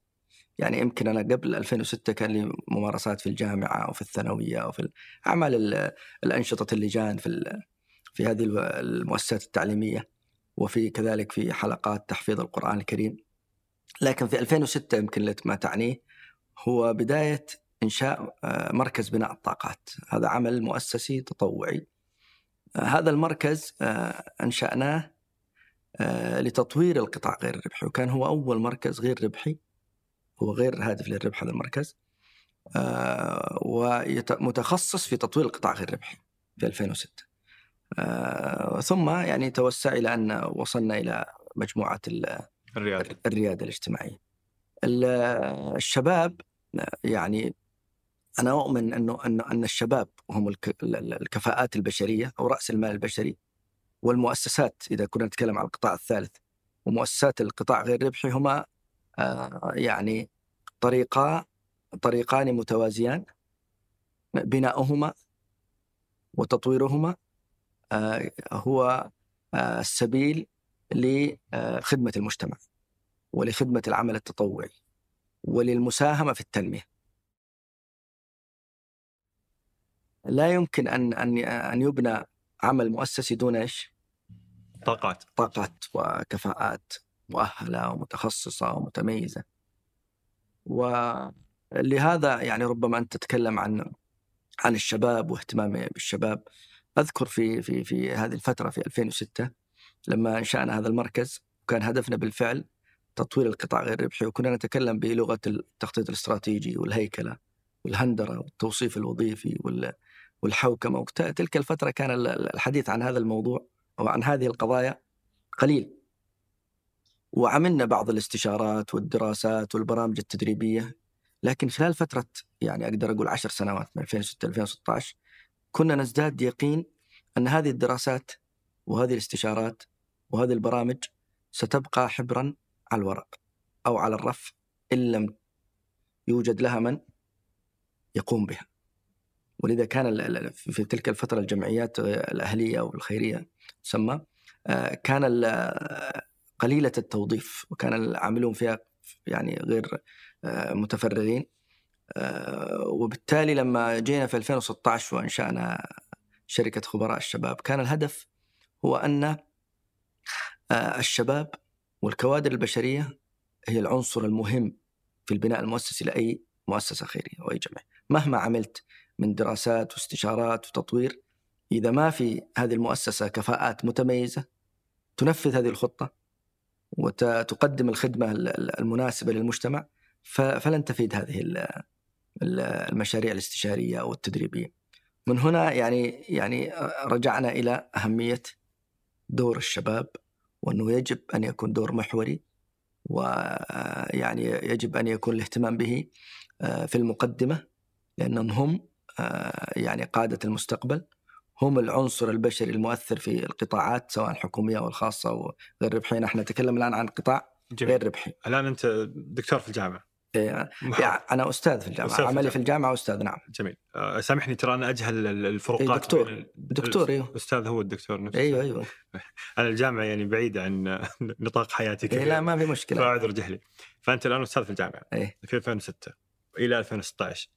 يعني يمكن أنا قبل 2006 كان لي ممارسات في الجامعة أو في الثانوية أو في أعمال الأنشطة اللجان في هذه المؤسسات التعليمية، وفي كذلك في حلقات تحفيظ القرآن الكريم. لكن في 2006 يمكن ما تعنيه هو بداية إنشاء مركز بناء الطاقات، هذا عمل مؤسسي تطوعي. هذا المركز أنشأناه لتطوير القطاع غير الربحي، وكان هو أول مركز غير ربحي، هو غير هادف للربح هذا المركز، ومتخصص في تطوير القطاع غير الربحي في 2006. ثم يعني توسع إلى أن وصلنا إلى مجموعة الريادة الاجتماعية. الشباب، يعني أنا أؤمن أن الشباب هم الكفاءات البشرية أو رأس المال البشري، والمؤسسات إذا كنا نتكلم عن القطاع الثالث ومؤسسات القطاع غير الربحي هما يعني طريقان متوازيان، بناؤهما وتطويرهما هو السبيل لخدمة المجتمع ولخدمة العمل التطوعي وللمساهمة في التنمية. لا يمكن أن يبنى عمل مؤسسي دون إيش؟ طاقات وكفاءات مؤهلة ومتخصصة ومتميزة. ولهذا يعني ربما أنت تتكلم عن الشباب واهتمامي بالشباب. أذكر في هذه الفترة في 2006 لما أنشأنا هذا المركز، وكان هدفنا بالفعل تطوير القطاع غير الربحي، وكنا نتكلم بلغة التخطيط الاستراتيجي والهيكلة والهندرة والتوصيف الوظيفي والحوكمة. وتلك الفترة كان الحديث عن هذا الموضوع أو عن هذه القضايا قليل، وعملنا بعض الاستشارات والدراسات والبرامج التدريبية. لكن خلال فترة يعني أقدر أقول 10 سنوات من 2006-2016 كنا نزداد يقين أن هذه الدراسات وهذه الاستشارات وهذه البرامج ستبقى حبراً على الورق أو على الرف إن لم يوجد لها من يقوم بها. ولذا كان في تلك الفترة الجمعيات الأهلية والخيرية تسمى كان قليلة التوظيف، وكان العاملون فيها يعني غير متفرغين. وبالتالي لما جينا في 2016 وأنشأنا شركة خبراء الشباب، كان الهدف هو أن الشباب والكوادر البشرية هي العنصر المهم في البناء المؤسسي لأي مؤسسة خيرية أو أي جمعية. مهما عملت من دراسات واستشارات وتطوير، إذا ما في هذه المؤسسة كفاءات متميزة تنفذ هذه الخطة وتقدم الخدمة المناسبة للمجتمع، فلن تفيد هذه المشاريع الاستشارية أو التدريبية. من هنا يعني رجعنا إلى أهمية دور الشباب، وأنه يجب أن يكون دور محوري، ويعني يجب أن يكون الاهتمام به في المقدمة، لأنهم هم يعني قادة المستقبل، هم العنصر البشري المؤثر في القطاعات سواء الحكومية أو الخاصة وغير ربحية. نحن نتكلم الآن عن قطاع غير ربحي. الآن أنت دكتور في الجامعة. أنا أستاذ في الجامعة، عملي في الجامعة أستاذ. نعم. جميل. سامحني ترى أنا أجهل الفروقات. دكتور أيوه. أستاذ هو الدكتور نفسه. أيوه. أنا الجامعة يعني بعيدة عن نطاق حياتي. لا ما في مشكلة. فأعذر جهلي. فأنت الآن أستاذ في الجامعة. في 2006 إلى 2016.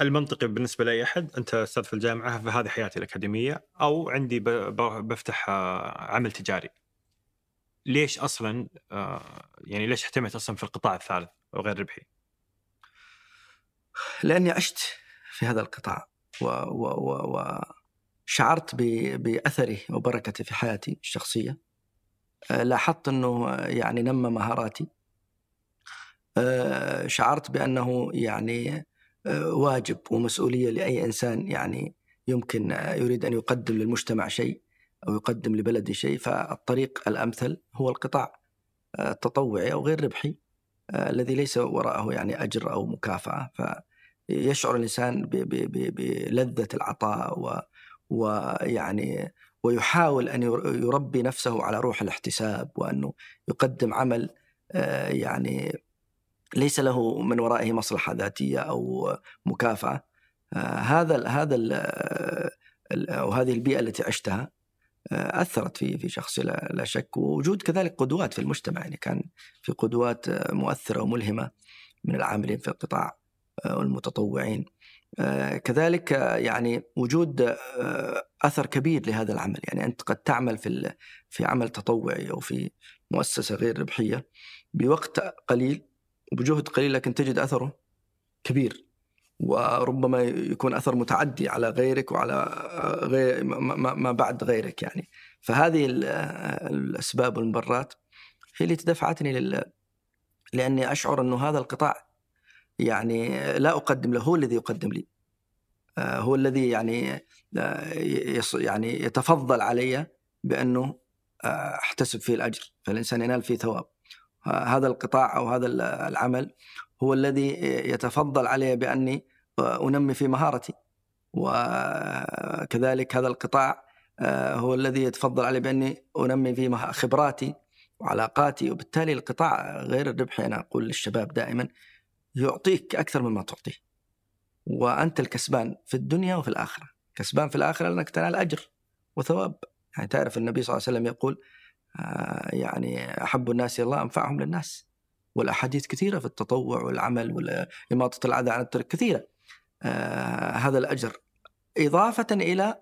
المنطقي بالنسبة لأي أحد، أنت أستاذ في الجامعة فهذه حياتي الأكاديمية، أو عندي بفتح عمل تجاري. ليش أصلاً يعني ليش اهتمت أصلاً في القطاع الثالث وغير ربحي؟ لأني عشت في هذا القطاع وشعرت بأثره وبركته في حياتي الشخصية. لاحظت أنه يعني نمى مهاراتي، شعرت بأنه يعني واجب ومسؤولية لأي إنسان يعني يمكن يريد أن يقدم للمجتمع شيء أو يقدم لبلده شيء، فالطريق الأمثل هو القطاع التطوعي أو غير ربحي الذي ليس وراءه يعني أجر أو مكافأة، فيشعر الإنسان بلذة العطاء ويعني ويحاول أن يربي نفسه على روح الاحتساب، وأنه يقدم عمل يعني ليس له من ورائه مصلحة ذاتية أو مكافأة. هذه البيئة التي عشتها أثرت في شخصي لا شك. ووجود كذلك قدوات في المجتمع، يعني كان في قدوات مؤثرة وملهمة من العاملين في القطاع والمتطوعين. كذلك يعني وجود أثر كبير لهذا العمل، يعني أنت قد تعمل في عمل تطوعي أو في مؤسسة غير ربحية بوقت قليل وبجهد قليل، لكن تجد أثره كبير، وربما يكون أثر متعدي على غيرك وعلى غير ما بعد غيرك يعني. فهذه الأسباب والمبررات هي اللي دفعتني لأني أشعر أنه هذا القطاع يعني لا أقدم له، هو الذي يقدم لي، هو الذي يعني يتفضل علي بأنه أحتسب فيه الأجر، فالإنسان ينال فيه ثواب. هذا القطاع أو هذا العمل هو الذي يتفضل علي بأني أنمي في مهارتي، وكذلك هذا القطاع هو الذي يتفضل علي بأني أنمي في خبراتي وعلاقاتي. وبالتالي القطاع غير الربحي، أنا أقول للشباب دائما، يعطيك أكثر مما تعطيه، وأنت الكسبان في الدنيا وفي الآخرة. كسبان في الآخرة لأنك تنال أجر وثواب، يعني تعرف النبي صلى الله عليه وسلم يقول يعني أحب الناس الله أنفعهم للناس. والأحاديث كثيرة في التطوع والعمل والإماطة الأذى عن الطريق كثيرة. هذا الأجر إضافة إلى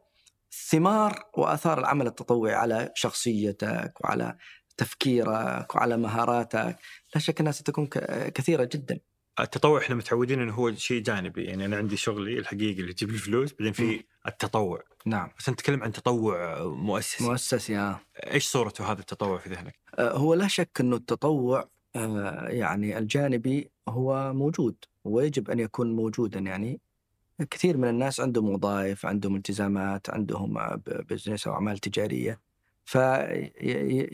ثمار وأثار العمل التطوعي على شخصيتك وعلى تفكيرك وعلى مهاراتك، لا شك أنها ستكون كثيرة جدا. التطوع احنا متعودين انه هو شيء جانبي، يعني انا عندي شغلي الحقيقي اللي يجيب لي فلوس، بعدين في التطوع. نعم، بس انت تتكلم عن تطوع مؤسسي. ايش صورته هذا التطوع في ذهنك؟ هو لا شك انه التطوع يعني الجانبي هو موجود، ويجب ان يكون موجودا. يعني كثير من الناس عندهم وظائف، عندهم التزامات، عندهم بزنس او اعمال تجاريه،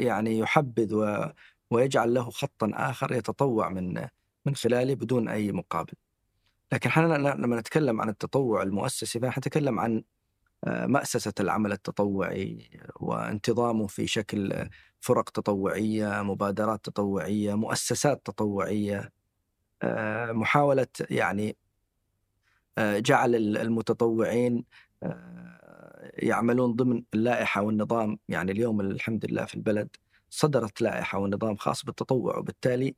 يعني يحبذ ويجعل له خطا اخر يتطوع من خلاله بدون أي مقابل. لكن حنا لما نتكلم عن التطوع المؤسسي فنتكلم عن مؤسسة العمل التطوعي وانتظامه في شكل فرق تطوعية، مبادرات تطوعية، مؤسسات تطوعية، محاولة يعني جعل المتطوعين يعملون ضمن اللائحة والنظام. يعني اليوم الحمد لله في البلد صدرت لائحة ونظام خاص بالتطوع، وبالتالي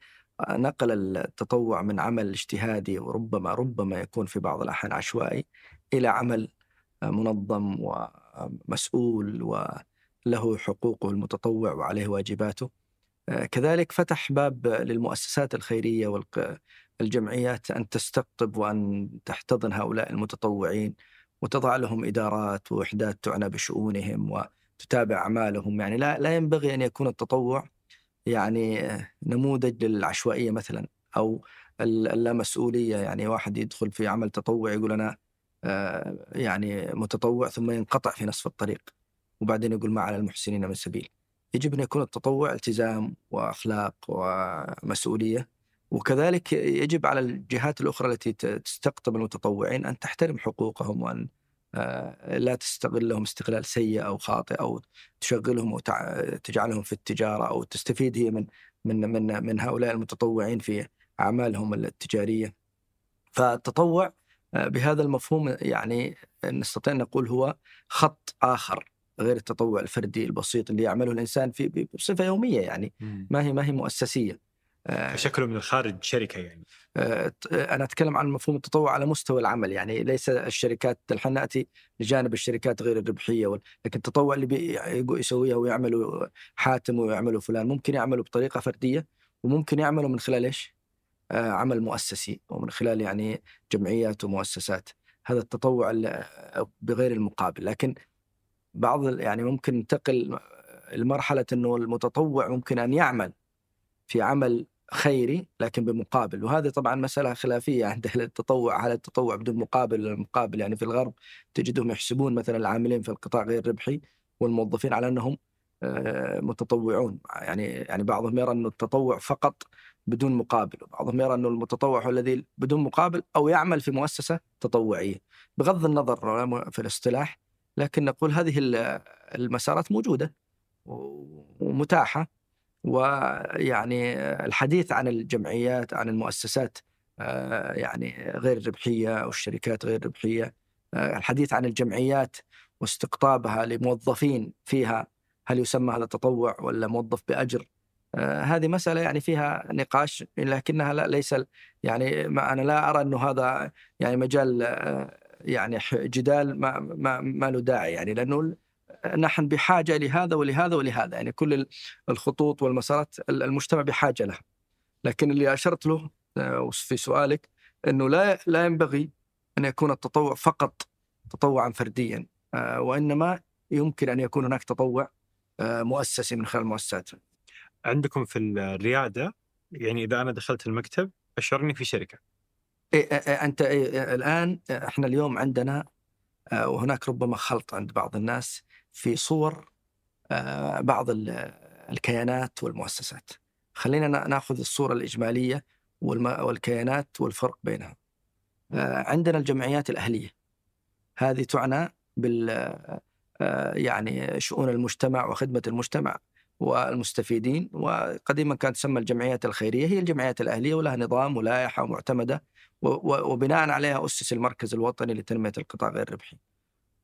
نقل التطوع من عمل اجتهادي وربما يكون في بعض الأحيان عشوائي إلى عمل منظم ومسؤول وله حقوقه المتطوع وعليه واجباته. كذلك فتح باب للمؤسسات الخيرية والجمعيات أن تستقطب وأن تحتضن هؤلاء المتطوعين وتضع لهم إدارات ووحدات تعنى بشؤونهم وتتابع أعمالهم. يعني لا ينبغي أن يكون التطوع يعني نموذج للعشوائية مثلا أو اللامسؤولية. يعني واحد يدخل في عمل تطوع يقول أنا يعني متطوع، ثم ينقطع في نصف الطريق، وبعدين يقول ما على المحسنين من سبيل. يجب أن يكون التطوع التزام وأخلاق ومسؤولية. وكذلك يجب على الجهات الأخرى التي تستقطب المتطوعين أن تحترم حقوقهم، وأن لا تستغلهم استغلال سيء أو خاطئ، أو تشغلهم وتجعلهم في التجارة، أو تستفيد هي من هؤلاء المتطوعين في أعمالهم التجارية. فالتطوع بهذا المفهوم يعني نستطيع أن نقول هو خط آخر غير التطوع الفردي البسيط اللي يعمله الإنسان في بصفة يومية، يعني ما هي مؤسسية شكله من الخارج شركة. يعني أنا أتكلم عن مفهوم التطوع على مستوى العمل، يعني ليس الشركات. الحين نأتي لجانب الشركات غير الربحية، لكن التطوع اللي يسويه ويعمله حاتم ويعمله فلان ممكن يعمله بطريقة فردية، وممكن يعمله من خلال إيش؟ عمل مؤسسي، ومن خلال يعني جمعيات ومؤسسات. هذا التطوع بغير المقابل. لكن بعض يعني ممكن ننتقل لمرحلة أنه المتطوع ممكن أن يعمل في عمل خيري لكن بمقابل، وهذا طبعا مسألة خلافية عند أهل التطوع. هل التطوع بدون مقابل ولا مقابل؟ يعني في الغرب تجدهم يحسبون مثلا العاملين في القطاع غير الربحي والموظفين على أنهم متطوعون، يعني بعضهم يرى أنه التطوع فقط بدون مقابل، وبعضهم يرى أنه المتطوع هو الذي بدون مقابل أو يعمل في مؤسسة تطوعية. بغض النظر في الاصطلاح لكن نقول هذه المسارات موجودة ومتاحة، ويعني الحديث عن الجمعيات، عن المؤسسات يعني غير الربحية أو الشركات غير الربحية، الحديث عن الجمعيات واستقطابها لموظفين فيها، هل يسمى هذا تطوع ولا موظف بأجر؟ هذه مسألة يعني فيها نقاش، لكنها ليس يعني أنا لا أرى أنه هذا يعني مجال يعني جدال ما له داعي، يعني لأنه نحن بحاجة لهذا ولهذا ولهذا، يعني كل الخطوط والمسارات المجتمع بحاجة لها. لكن اللي أشرت له في سؤالك أنه لا ينبغي أن يكون التطوع فقط تطوعا فرديا، وإنما يمكن أن يكون هناك تطوع مؤسسي من خلال المؤسسات. عندكم في الريادة يعني إذا أنا دخلت المكتب أشعرني في شركة. الآن إحنا اليوم عندنا وهناك ربما خلط عند بعض الناس في صور بعض الكيانات والمؤسسات. خلينا نأخذ الصورة الإجمالية والكيانات والفرق بينها. عندنا الجمعيات الأهلية، هذه تعنى بال يعني شؤون المجتمع وخدمة المجتمع والمستفيدين، وقديما كانت تسمى الجمعيات الخيرية، هي الجمعيات الأهلية ولها نظام ولائحة ومعتمدة، وبناء عليها أسس المركز الوطني لتنمية القطاع غير الربحي.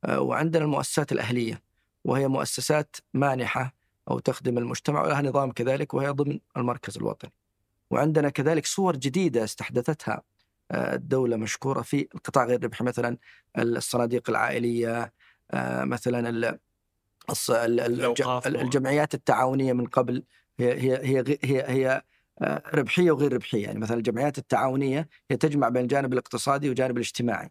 وعندنا المؤسسات الأهلية، وهي مؤسسات مانحة أو تخدم المجتمع ولها نظام كذلك، وهي ضمن المركز الوطني. وعندنا كذلك صور جديدة استحدثتها الدولة مشكورة في القطاع غير الربحي، مثلا الصناديق العائلية، مثلا الجمعيات التعاونية من قبل هي ربحية وغير ربحية، يعني مثلا الجمعيات التعاونية هي تجمع بين الجانب الاقتصادي والجانب الاجتماعي،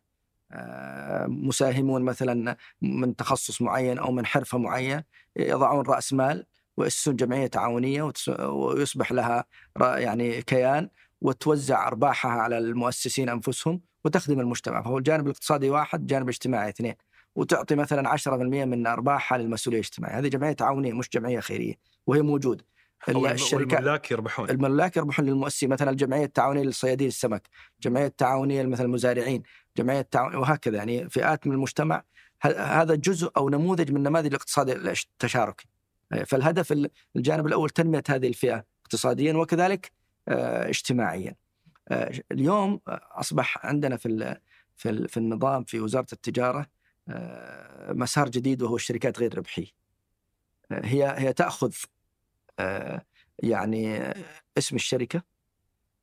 مساهمون مثلا من تخصص معين أو من حرفة معين يضعون رأس مال ويأسسون جمعية تعاونية ويصبح لها يعني كيان وتوزع أرباحها على المؤسسين أنفسهم وتخدم المجتمع. فهو الجانب الاقتصادي واحد، جانب اجتماعي اثنين، وتعطي مثلا 10% من أرباحها للمسؤولية الاجتماعية. هذه جمعية تعاونية مش جمعية خيرية، وهي موجودة. الملاك يربحون، الملاك يربحون للمؤسسين، مثلا الجمعية التعاونية للصيادين السمك، جمعية تعاونية مثلا المزارعين، جمعية تعاونية، وهكذا يعني فئات من المجتمع. هذا جزء أو نموذج من نماذج الاقتصاد التشاركي. فالهدف الجانب الأول تنمية هذه الفئة اقتصاديا وكذلك اجتماعيا. اليوم أصبح عندنا في النظام في وزارة التجارة مسار جديد، وهو الشركات غير الربحية. هي تأخذ يعني اسم الشركة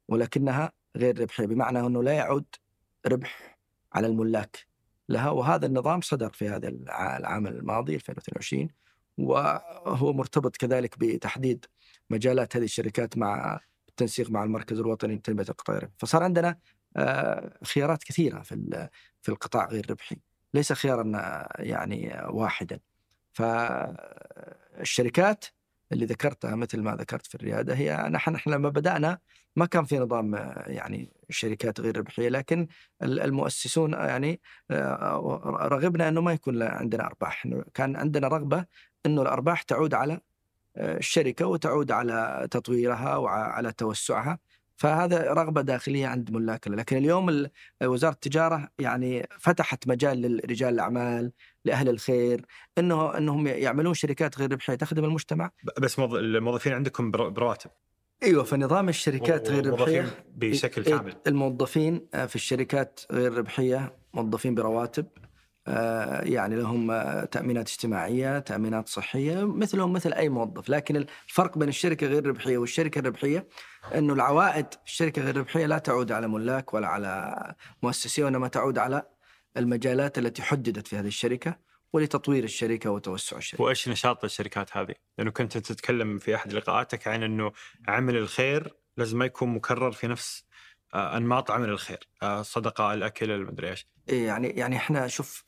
ولكنها غير ربحية، بمعنى أنه لا يعود ربح على الملاك لها. وهذا النظام صدر في هذا العام الماضي 2022، وهو مرتبط كذلك بتحديد مجالات هذه الشركات مع التنسيق مع المركز الوطني لتنمية القطاع الربحي. فصار عندنا خيارات كثيرة في القطاع غير الربحي، ليس خيارا يعني واحدا. فالشركات اللي ذكرتها مثل ما ذكرت في الريادة، هي نحن لما بدأنا ما كان في نظام يعني شركات غير ربحية، لكن المؤسسون يعني رغبنا أنه ما يكون عندنا أرباح، كان عندنا رغبة أنه الأرباح تعود على الشركة وتعود على تطويرها وعلى توسعها، فهذا رغبة داخلية عند ملاكها. لكن اليوم وزارة التجارة يعني فتحت مجال لرجال الأعمال، لأهل الخير، أنهم يعملون شركات غير ربحية تخدم المجتمع. بس الموظفين عندكم برواتب؟ أيوة، فنظام الشركات غير ربحية بشكل كامل، الموظفين في الشركات غير ربحية موظفين برواتب، يعني لهم تأمينات اجتماعية، تأمينات صحية، مثلهم مثل أي موظف. لكن الفرق بين الشركة غير الربحية والشركة الربحية أنه العوائد الشركة غير الربحية لا تعود على ملاك ولا على مؤسسين، وإنما تعود على المجالات التي حددت في هذه الشركة ولتطوير الشركة وتوسع الشركة. وإيش نشاط الشركات هذه؟ لأنه كنت تتكلم في أحد لقاءاتك عن أنه عمل الخير لازم ما يكون مكرر في نفس أنماط عمل الخير، صدقة، الأكل، المدري إيش. يعني إحنا شوف،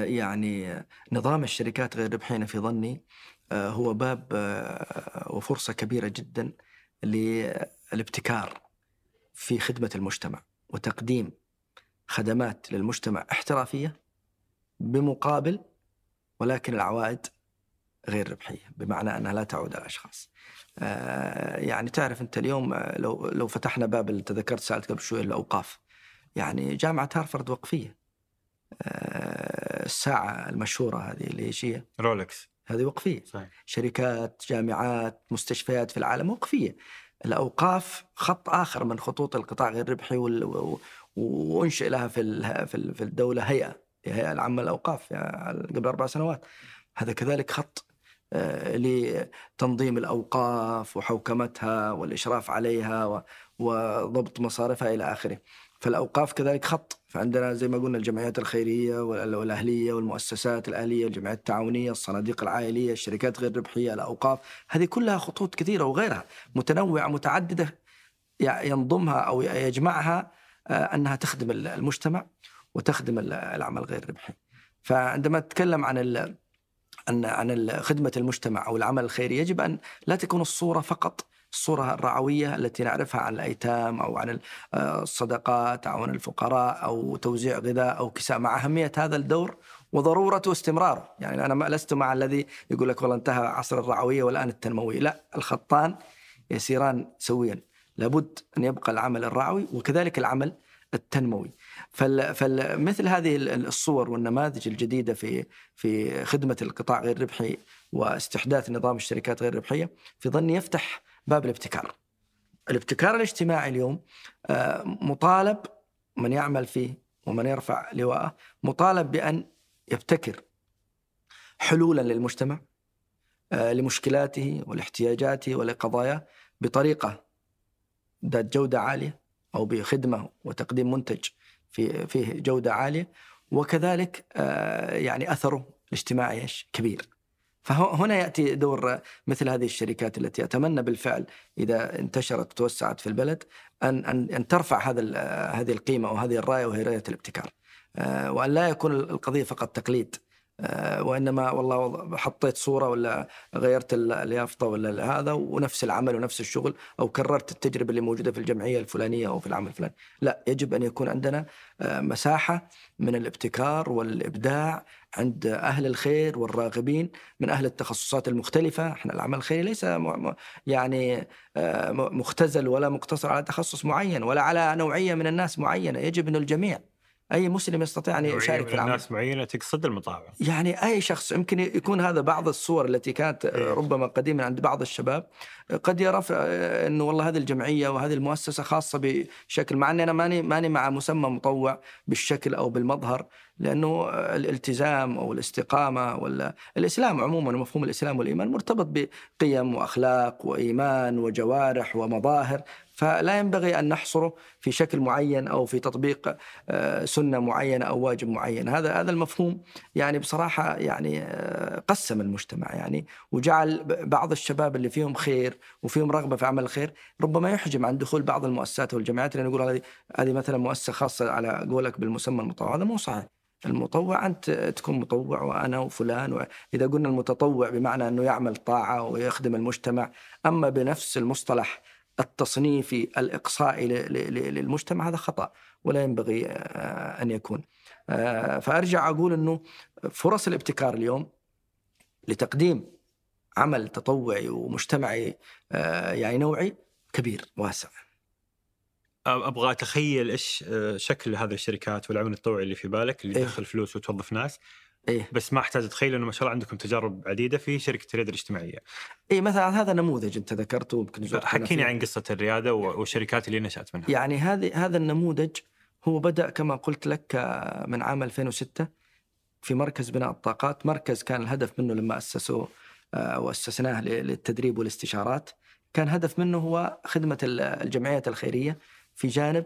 يعني نظام الشركات غير ربحية في ظني هو باب وفرصة كبيرة جدا للابتكار في خدمة المجتمع وتقديم خدمات للمجتمع احترافية بمقابل، ولكن العوائد غير ربحية، بمعنى أنها لا تعود على الأشخاص. يعني تعرف أنت اليوم لو فتحنا باب، تذكرت سألت قبل شوية الأوقاف، يعني جامعة هارفارد وقفية، الساعة المشهورة هذه اللي هي رولكس، هذه وقفية. صحيح. شركات، جامعات، مستشفيات في العالم وقفية. الأوقاف خط آخر من خطوط القطاع غير الربحي، وانشئ لها في الدولة هيئة العامة للأوقاف قبل 4 سنوات. هذا كذلك خط لتنظيم الأوقاف وحوكمتها والإشراف عليها وضبط مصارفها إلى آخره. فالأوقاف كذلك خط. فعندنا زي ما قلنا الجمعيات الخيرية والأهلية والمؤسسات الأهلية، الجمعيات التعاونية، الصناديق العائلية، الشركات غير الربحية، الأوقاف، هذه كلها خطوط كثيرة وغيرها متنوعة متعددة ينضمها أو يجمعها أنها تخدم المجتمع وتخدم العمل غير الربحي. فعندما نتكلم عن خدمة المجتمع أو العمل الخيري، يجب أن لا تكون الصورة فقط الصورة الرعوية التي نعرفها عن الأيتام أو عن الصدقات أو عن الفقراء أو توزيع غذاء أو كساء، مع أهمية هذا الدور وضرورة واستمراره. يعني أنا لست مع الذي يقول لك والله انتهى عصر الرعوية والآن التنموية، لا، الخطان يسيران سويا، لابد أن يبقى العمل الرعوي وكذلك العمل التنموي. فمثل هذه الصور والنماذج الجديدة في خدمة القطاع غير الربحي واستحداث نظام الشركات غير الربحية، في ظني يفتح باب الابتكار الاجتماعي. اليوم مطالب من يعمل فيه ومن يرفع لواءه، مطالب بأن يبتكر حلولا للمجتمع، لمشكلاته ولاحتياجاته ولقضاياه، بطريقة ذات جودة عالية أو بخدمة وتقديم منتج فيه جودة عالية، وكذلك يعني أثره الاجتماعي كبير. فهنا يأتي دور مثل هذه الشركات التي أتمنى بالفعل إذا انتشرت وتوسعت في البلد أن ترفع هذه القيمة وهذه الراية، وهي راية الابتكار، وأن لا يكون القضية فقط تقليد، وإنما والله حطيت صورة ولا غيرت اليافطة ولا هذا ونفس العمل ونفس الشغل، أو كررت التجربة اللي موجودة في الجمعية الفلانية أو في العمل الفلاني. لا، يجب أن يكون عندنا مساحة من الابتكار والإبداع عند أهل الخير والراغبين من أهل التخصصات المختلفة. إحنا العمل الخيري ليس يعني مختزل ولا مقتصر على تخصص معين ولا على نوعية من الناس معينة، يجب أن الجميع، أي مسلم يستطيع أن يشارك في العمل. الناس معينة تقصد المطاوع، يعني أي شخص. يمكن يكون هذا بعض الصور التي كانت ربما قديما عند بعض الشباب، قد يرى أنه والله هذه الجمعية وهذه المؤسسة خاصة بشكل، مع أن أنا ماني مع مسمى مطوع بالشكل أو بالمظهر، لأنه الالتزام أو الاستقامة والإسلام عموما، ومفهوم الإسلام والإيمان مرتبط بقيم وأخلاق وإيمان وجوارح ومظاهر، فلا ينبغي أن نحصره في شكل معين أو في تطبيق سنة معينة أو واجب معين. هذا المفهوم يعني بصراحة يعني قسم المجتمع، يعني وجعل بعض الشباب اللي فيهم خير وفيهم رغبة في عمل الخير ربما يحجم عن دخول بعض المؤسسات والجمعيات، لأن يقول هذه مثلا مؤسسة خاصة على قولك بالمسمى المطوع. هذا مو صحيح. المطوع أنت تكون مطوع وأنا وفلان إذا قلنا المتطوع بمعنى أنه يعمل طاعة ويخدم المجتمع. أما بنفس المصطلح التصنيفي الإقصائي للمجتمع، هذا خطأ ولا ينبغي أن يكون. فأرجع أقول أنه فرص الابتكار اليوم لتقديم عمل تطوعي ومجتمعي يعني نوعي كبير واسع. أبغى أتخيل إيش شكل هذه الشركات والعمل التطوعي اللي في بالك، اللي يدخل فلوس وتوظف ناس. بس ما أحتاج أتخيل أنه ما شاء الله عندكم تجارب عديدة في شركة الريادة الاجتماعية. مثلا هذا نموذج أنت ذكرته، حكيني عن قصة الريادة والشركات اللي نشأت منها. يعني هذا النموذج هو بدأ كما قلت لك من عام 2006 في مركز بناء الطاقات، مركز كان الهدف منه لما أسسوه وأسسناه للتدريب والاستشارات، كان هدف منه هو خدمة الجمعيات الخيرية في جانب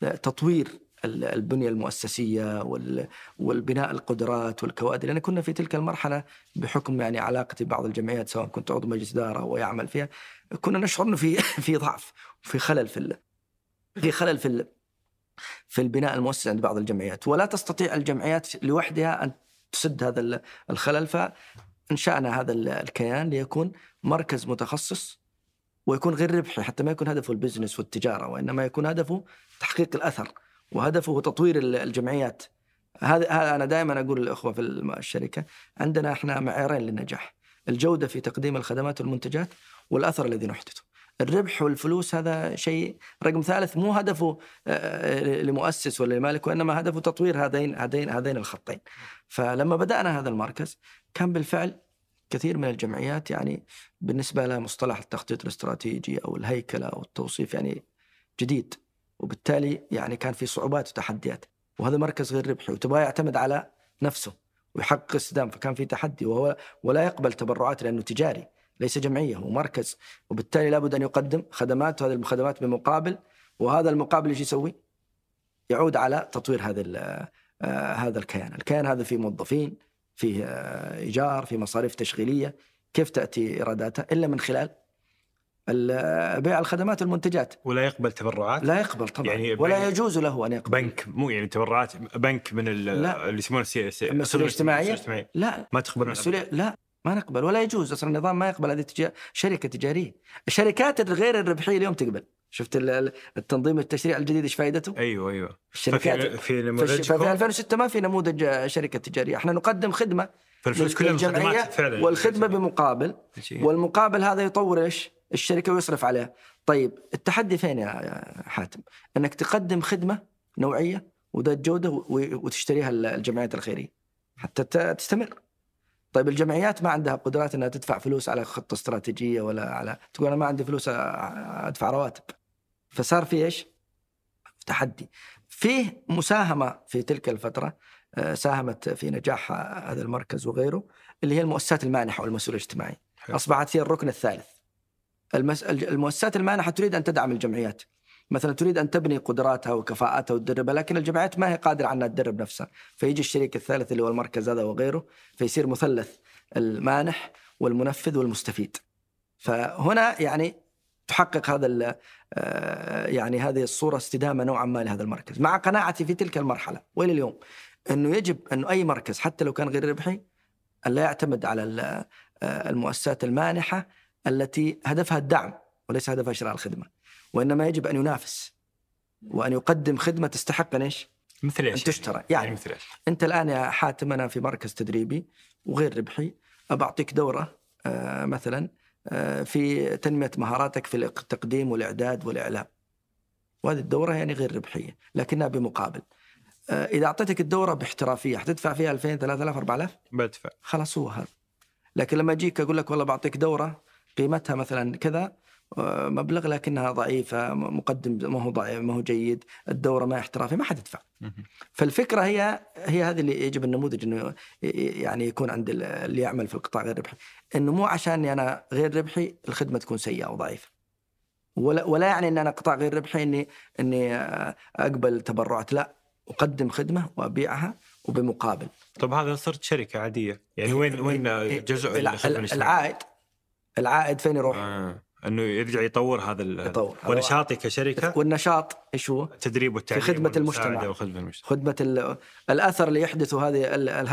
تطوير البنية المؤسسية والبناء القدرات والكوادر. لأن كنا في تلك المرحلة بحكم يعني علاقتي ببعض الجمعيات، سواء كنت عضو مجلس إدارة أو يعمل فيها، كنا نشعر أنه في ضعف وفي خلل في البناء المؤسسي عند بعض الجمعيات، ولا تستطيع الجمعيات لوحدها أن تسد هذا الخلل. فإنشأنا هذا الكيان ليكون مركز متخصص ويكون غير ربحي، حتى ما يكون هدفه البزنس والتجارة، وإنما يكون هدفه تحقيق الأثر وهدفه تطوير الجمعيات. هذا أنا دائما أقول للأخوة في الشركة، عندنا إحنا معيارين للنجاح: الجودة في تقديم الخدمات والمنتجات، والأثر الذي نحدثه. الربح والفلوس هذا شيء رقم ثالث مو هدفه لمؤسس ولا لمالك، وإنما هدفه تطوير هذين الخطين. فلما بدأنا هذا المركز كان بالفعل كثير من الجمعيات يعني بالنسبة لها مصطلح التخطيط الاستراتيجي أو الهيكلة أو التوصيف يعني جديد، وبالتالي يعني كان في صعوبات وتحديات، وهذا مركز غير ربحي وتبغى يعتمد على نفسه ويحقق استدامة، فكان في تحدي، وهو ولا يقبل تبرعات لأنه تجاري ليس جمعية ومركز، وبالتالي لابد أن يقدم خدمات وهذه الخدمات بمقابل، وهذا المقابل ايش يسوي؟ يعود على تطوير هذا الكيان هذا فيه موظفين، فيه إيجار، فيه مصاريف تشغيلية. كيف تأتي إيراداتها؟ إلا من خلال بيع الخدمات والمنتجات، ولا يقبل تبرعات، لا يقبل طبعا يعني، ولا يجوز له أن يقبل بنك، مو يعني تبرعات بنك من اللي يسمونه المسؤولية الاجتماعية، لا ما تقبل المسؤولية، لا ما نقبل، ولا يجوز أصلا النظام ما يقبل. هذه شركة تجارية. الشركات الغير الربحية اليوم تقبل، شفت التنظيم التشريعي الجديد إيش فائدته؟ أيوة الشركات في 2006 ما في نموذج شركة تجارية، احنا نقدم خدمة للجمعية والخدمة بمقابل، والمقابل هذا يطور إيش؟ الشركة ويصرف عليها. طيب التحدي فين يا حاتم؟ أنك تقدم خدمة نوعية وذات جودة وتشتريها الجمعيات الخيرية حتى تستمر. طيب الجمعيات ما عندها قدرات أنها تدفع فلوس على خطة استراتيجية ولا على، تقول أنا ما عندي فلوس أدفع رواتب، فصار في إيش؟ تحدي. فيه مساهمة في تلك الفترة ساهمت في نجاح هذا المركز وغيره اللي هي المؤسسات المانحة والمسؤولية الاجتماعية، أصبحت هي الركن الثالث. المؤسسات المانحة تريد أن تدعم الجمعيات، مثلا تريد أن تبني قدراتها وكفاءاتها وتدربها، لكن الجمعيات ما هي قادرة عنها تدرب نفسها، فيجي الشريك الثالث اللي هو المركز هذا وغيره، فيصير مثلث المانح والمنفذ والمستفيد. فهنا يعني تحقق هذا يعني هذه الصورة استدامة نوعا ما لهذا المركز، مع قناعتي في تلك المرحلة وإلى اليوم أنه يجب أنه أي مركز حتى لو كان غير ربحي لا يعتمد على المؤسسات المانحة التي هدفها الدعم وليس هدفها شراء الخدمة، وإنما يجب أن ينافس وأن يقدم خدمة تستحق إيش؟ مثل إيش؟ تشترى يعني مثل إيش؟ أنت الآن يا حاتم أنا في مركز تدريبي وغير ربحي، أبعطيك دورة مثلا في تنمية مهاراتك في التقديم والإعداد والإعلام، وهذه الدورة يعني غير ربحية لكنها بمقابل. إذا أعطيتك الدورة باحترافية حتدفع فيها 2000 3000 4000 بدفع، خلاص هو هذا. لكن لما أجيك أقول لك والله بعطيك دورة قيمتها مثلا كذا مبلغ لكنها ضعيفة، مقدم ما هو ضعيف ما هو جيد، الدورة ما احترافية، ما حد يدفع. فالفكرة هي هذه اللي يجب النموذج إنه يعني يكون عند اللي يعمل في القطاع غير ربحي، إنه مو عشان أنا غير ربحي الخدمة تكون سيئة أو ضعيفة، ولا يعني إن أنا قطاع غير ربحي إني أقبل تبرعات، لا أقدم خدمة وأبيعها وبمقابل. طب هذا صرت شركة عادية يعني وين جزء العائد فين يروح؟ أنه يرجع يطور هذا ونشاطي كشركة، والنشاط إيش هو؟ تدريب والتعليم في خدمة المجتمع، خدمة الأثر اللي يحدثه هذه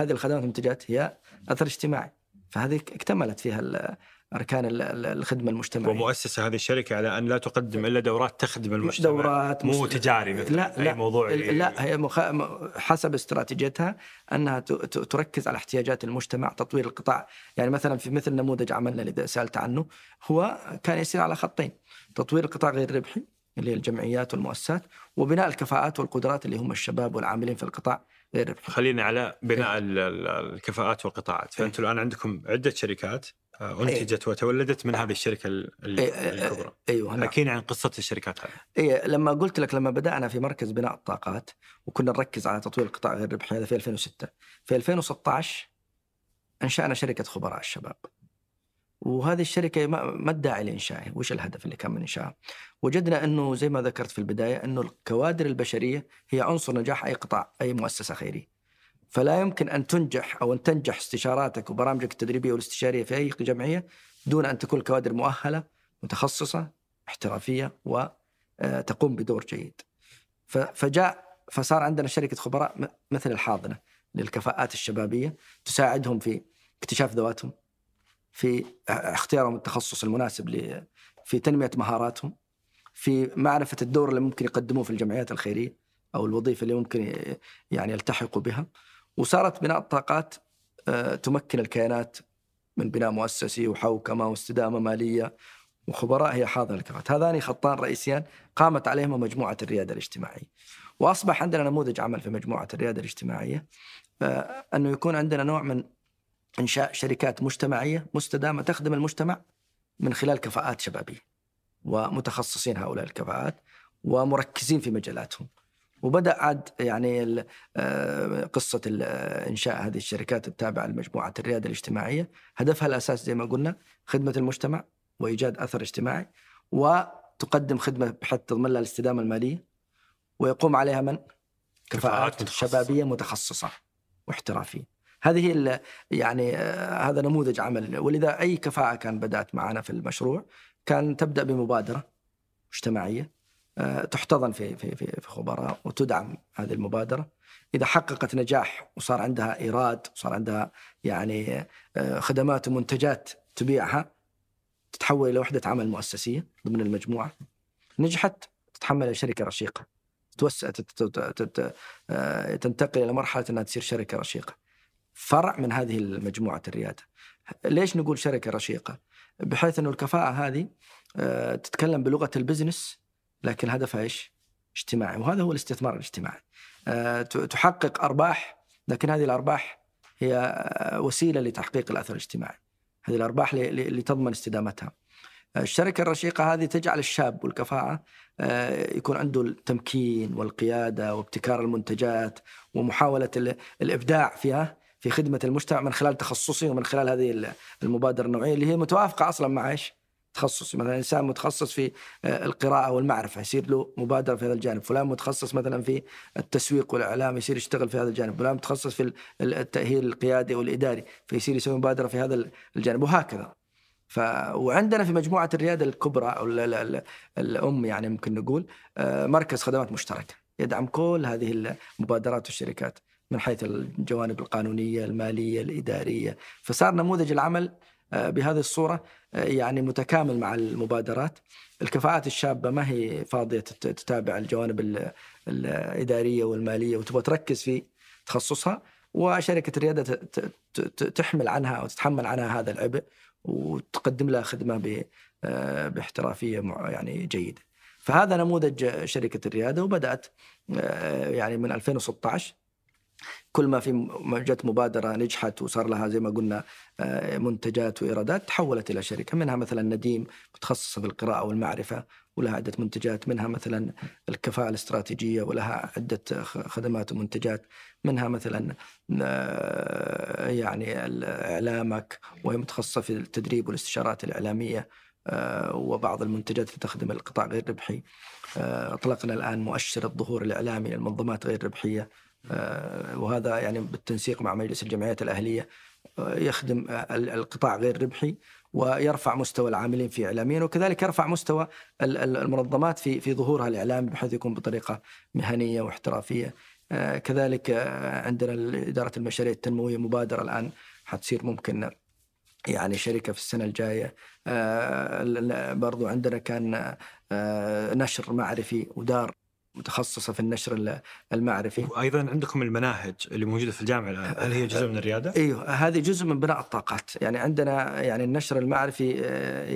الخدمات والمنتجات هي أثر اجتماعي، فهذه اكتملت فيها أركان الخدمة المجتمعية. ومؤسسة هذه الشركة على أن لا تقدم إلا دورات تخدم المجتمع، دورات مو تجاري مثل أي موضوع، لا هي حسب استراتيجيتها أنها تركز على احتياجات المجتمع، تطوير القطاع. يعني مثلا في مثل نموذج عملنا اللي سألت عنه هو كان يسير على خطين: تطوير القطاع غير ربحي اللي هي الجمعيات والمؤسسات، وبناء الكفاءات والقدرات اللي هم الشباب والعاملين في القطاع غير ربحي. خلينا على بناء الكفاءات والقطاعات. فأنتم الآن عندكم عدة شركات أنتجت وتولدت من هذه الشركة الكبرى. أيوه حكينا عن قصة الشركات هذه. لما قلت لك لما بدأنا في مركز بناء الطاقات وكنا نركز على تطوير القطاع غير الربحي هذا في 2006، في 2016 أنشأنا شركة خبراء الشباب، وهذه الشركة ما الداعي لإنشائها، وش الهدف اللي كان من إنشائها؟ وجدنا أنه زي ما ذكرت في البداية أنه الكوادر البشرية هي عنصر نجاح أي قطاع، أي مؤسسة خيرية، فلا يمكن أن تنجح أو أن تنجح استشاراتك وبرامجك التدريبية والاستشارية في أي جمعية دون أن تكون الكوادر مؤهلة متخصصة احترافية وتقوم بدور جيد. فصار عندنا شركة خبراء مثل الحاضنة للكفاءات الشبابية، تساعدهم في اكتشاف ذواتهم، في اختيارهم التخصص المناسب في تنمية مهاراتهم، في معرفة الدور اللي ممكن يقدموه في الجمعيات الخيرية أو الوظيفة اللي ممكن يعني يلتحقوا بها. وصارت بناء الطاقات تمكن الكيانات من بناء مؤسسي وحوكمة واستدامة مالية وخبراء هي حاضنة الكفاءات. هذان خطان رئيسيان قامت عليهما مجموعة الريادة الاجتماعية، وأصبح عندنا نموذج عمل في مجموعة الريادة الاجتماعية أنه يكون عندنا نوع من إنشاء شركات مجتمعية مستدامة تخدم المجتمع من خلال كفاءات شبابية ومتخصصين هؤلاء الكفاءات ومركزين في مجالاتهم. وبدأ عاد يعني قصة إنشاء هذه الشركات التابعة لمجموعة الريادة الاجتماعية، هدفها الأساس زي ما قلنا خدمة المجتمع وإيجاد أثر اجتماعي، وتقدم خدمة بحيث تضمن لها الاستدامة المالية، ويقوم عليها من كفاءات شبابية متخصصة واحترافية. هذه يعني هذا نموذج عمل. ولذا أي كفاءة كان بدأت معنا في المشروع كان تبدأ بمبادرة مجتمعية تحتضن في خبراء وتدعم هذه المبادرة. إذا حققت نجاح وصار عندها إيراد وصار عندها يعني خدمات ومنتجات تبيعها، تتحول إلى وحدة عمل مؤسسية ضمن المجموعة. نجحت تتحمل إلى شركة رشيقة، توسعت تنتقل إلى مرحلة أنها تصير شركة رشيقة، فرع من هذه المجموعة الريادة. ليش نقول شركة رشيقة؟ بحيث أنه الكفاءة هذه تتكلم بلغة البزنس، لكن هدفها إيش؟ اجتماعي، وهذا هو الاستثمار الاجتماعي. تحقق أرباح، لكن هذه الأرباح هي وسيلة لتحقيق الأثر الاجتماعي، هذه الأرباح لتضمن استدامتها. الشركة الرشيقة هذه تجعل الشاب والكفاءة يكون عنده التمكين والقيادة وابتكار المنتجات ومحاولة الإبداع فيها في خدمة المجتمع من خلال تخصصي ومن خلال هذه المبادرة النوعية اللي هي متوافقة أصلاً مع إيش؟ تخصص. مثلا إنسان متخصص في القراءة والمعرفة يصير له مبادرة في هذا الجانب، فلان متخصص مثلا في التسويق والإعلام يصير يشتغل في هذا الجانب، فلان متخصص في التأهيل القيادي والإداري فيصير يسوي مبادرة في هذا الجانب، وهكذا. وعندنا في مجموعة الريادة الكبرى أو الأم يعني ممكن نقول مركز خدمات مشتركة يدعم كل هذه المبادرات والشركات من حيث الجوانب القانونية المالية الإدارية. فصار نموذج العمل بهذه الصورة يعني متكامل مع المبادرات. الكفاءات الشابة ما هي فاضية تتابع الجوانب الإدارية والمالية وتبغى تركز في تخصصها، وشركة الريادة تحمل عنها أو تتحمل عنها هذا العبء وتقدم لها خدمة باحترافية يعني جيدة. فهذا نموذج شركة الريادة، وبدأت يعني من 2016 كل ما في جت مبادرة نجحت وصار لها زي ما قلنا منتجات وإيرادات تحولت إلى شركة. منها مثلا نديم متخصصة في القراءة والمعرفة ولها عدة منتجات، منها مثلا الكفاءة الاستراتيجية ولها عدة خدمات ومنتجات، منها مثلا يعني الإعلامك وهي متخصصة في التدريب والاستشارات الإعلامية وبعض المنتجات اللي تخدم القطاع غير الربحي. أطلقنا الآن مؤشر الظهور الإعلامي للمنظمات غير الربحية، وهذا يعني بالتنسيق مع مجلس الجمعيات الأهلية يخدم القطاع غير الربحي ويرفع مستوى العاملين في إعلاميين، وكذلك يرفع مستوى المنظمات في ظهورها الإعلامي بحيث يكون بطريقة مهنية واحترافية. كذلك عندنا إدارة المشاريع التنموية، مبادرة الآن حتصير ممكن يعني شركة في السنة الجاية. برضو عندنا كان نشر معرفي ودار متخصصة في النشر المعرفي. وأيضاً عندكم المناهج اللي موجودة في الجامعة الآن، هل هي جزء من الريادة؟ أيوه، هذه جزء من بناء الطاقات. يعني عندنا يعني النشر المعرفي،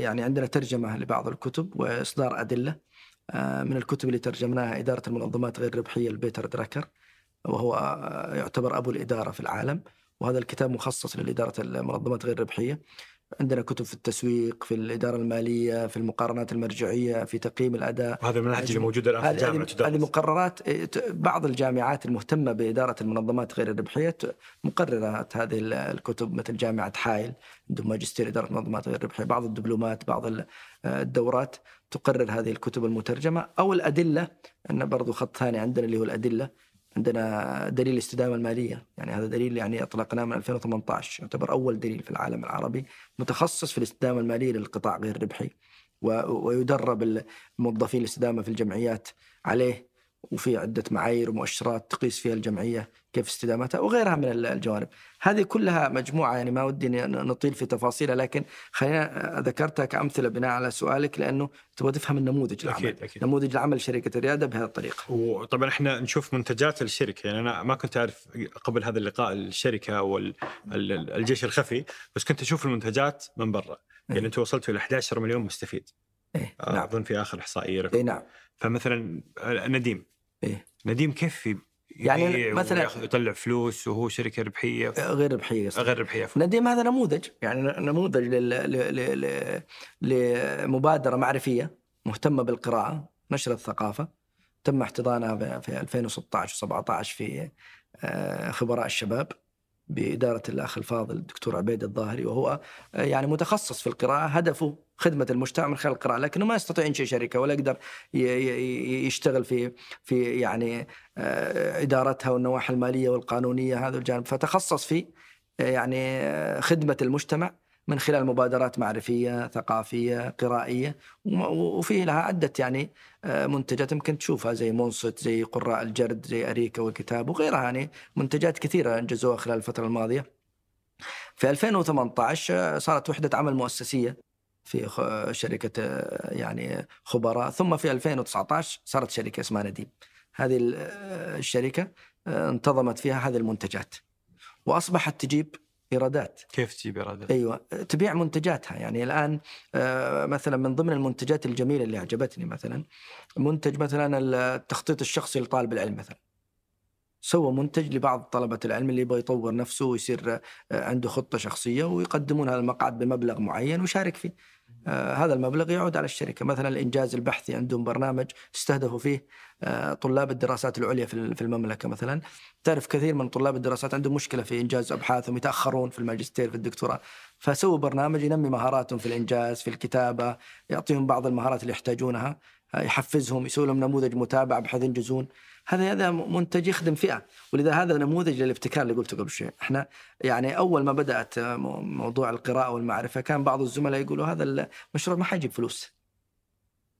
يعني عندنا ترجمة لبعض الكتب وإصدار أدلة. من الكتب اللي ترجمناها إدارة المنظمات غير الربحية لبيتر دراكر، وهو يعتبر أبو الإدارة في العالم، وهذا الكتاب مخصص لإدارة المنظمات غير الربحية. عندنا كتب في التسويق، في الإدارة المالية، في المقارنات المرجعية، في تقييم الأداء. وهذا المناهج الموجودة الآن في الجامعة تدرس. هذه مقررات بعض الجامعات المهتمة بإدارة المنظمات غير الربحية، مقررات هذه الكتب، مثل جامعة حائل عندهم ماجستير إدارة المنظمات غير الربحية، بعض الدبلومات، بعض الدورات تقرر هذه الكتب المترجمة أو الأدلة. عندنا برضو خط ثاني عندنا اللي هو الأدلة، عندنا دليل الاستدامة المالية، يعني هذا دليل يعني أطلقناه من 2018، يعتبر أول دليل في العالم العربي متخصص في الاستدامة المالية للقطاع غير الربحي، ويدرب الموظفين الاستدامة في الجمعيات عليه، وفي عدة معايير ومؤشرات تقيس فيها الجمعية كيف استدامتها وغيرها من الجوانب. هذه كلها مجموعة، يعني ما ودي نطيل في تفاصيلها، لكن خلينا ذكرتها كأمثلة بناء على سؤالك لأنه تبغى تفهم النموذج العمل. أكيد. نموذج العمل شركة الريادة بهذه الطريقة. وطبعا احنا نشوف منتجات الشركة، يعني أنا ما كنت أعرف قبل هذا اللقاء الشركة والجيش الخفي، بس كنت أشوف المنتجات من برا. يعني أنتوا وصلتوا إلى 11 مليون مستفيد. نعم. أظن في آخر إحصائية رفع. نعم. فمثلا نديم نديم كيف يعني مثلا يطلع فلوس وهو شركة ربحية غير ربحية نديم هذا نموذج، يعني نموذج لمبادرة معرفية مهتمة بالقراءة نشر الثقافة، تم احتضانها في 2016 و17 في خبراء الشباب بإدارة الأخ الفاضل الدكتور عبيد الظاهري، وهو يعني متخصص في القراءة، هدفه خدمة المجتمع من خلال القراءة، لكنه ما يستطيع ينشئ شركة ولا يقدر يشتغل في يعني إدارتها والنواحي المالية والقانونية هذا الجانب، فتخصص في يعني خدمة المجتمع من خلال مبادرات معرفية ثقافية قرائية، وفيه لها عدة يعني منتجات يمكن تشوفها زي مونسوت زي قراء الجرد زي أريكا والكتاب وغيرها، يعني منتجات كثيرة أنجزوها خلال الفترة الماضية. في 2018 صارت وحدة عمل مؤسسية في شركة يعني خبراء، ثم في 2019 صارت شركة اسمها نديم. هذه الشركة انتظمت فيها هذه المنتجات وأصبحت تجيب إيرادات. كيف تجيب إيرادات؟ أيوة، تبيع منتجاتها. يعني الآن مثلا من ضمن المنتجات الجميلة اللي عجبتني مثلا منتج مثلا التخطيط الشخصي لطالب العلم، مثلا سوى منتج لبعض طلبة العلم اللي يبغى يطور نفسه ويصير عنده خطة شخصية، ويقدمون هذا المقعد بمبلغ معين ويشارك فيه، هذا المبلغ يعود على الشركة. مثلا الإنجاز البحثي، عندهم برنامج استهدفوا فيه طلاب الدراسات العليا في المملكة مثلا، تعرف كثير من طلاب الدراسات عندهم مشكلة في إنجاز أبحاثهم، يتأخرون في الماجستير في الدكتوراه، فسووا برنامج ينمي مهاراتهم في الإنجاز في الكتابة، يعطيهم بعض المهارات اللي يحتاجونها، يحفزهم، يسوي لهم نموذج متابعة بحيث ينجزون. هذا منتج يخدم فئة، ولذا هذا نموذج للابتكار اللي قلته قبل شوي. احنا يعني أول ما بدأت موضوع القراءة والمعرفة كان بعض الزملاء يقولوا هذا المشروع ما حيجيب فلوس.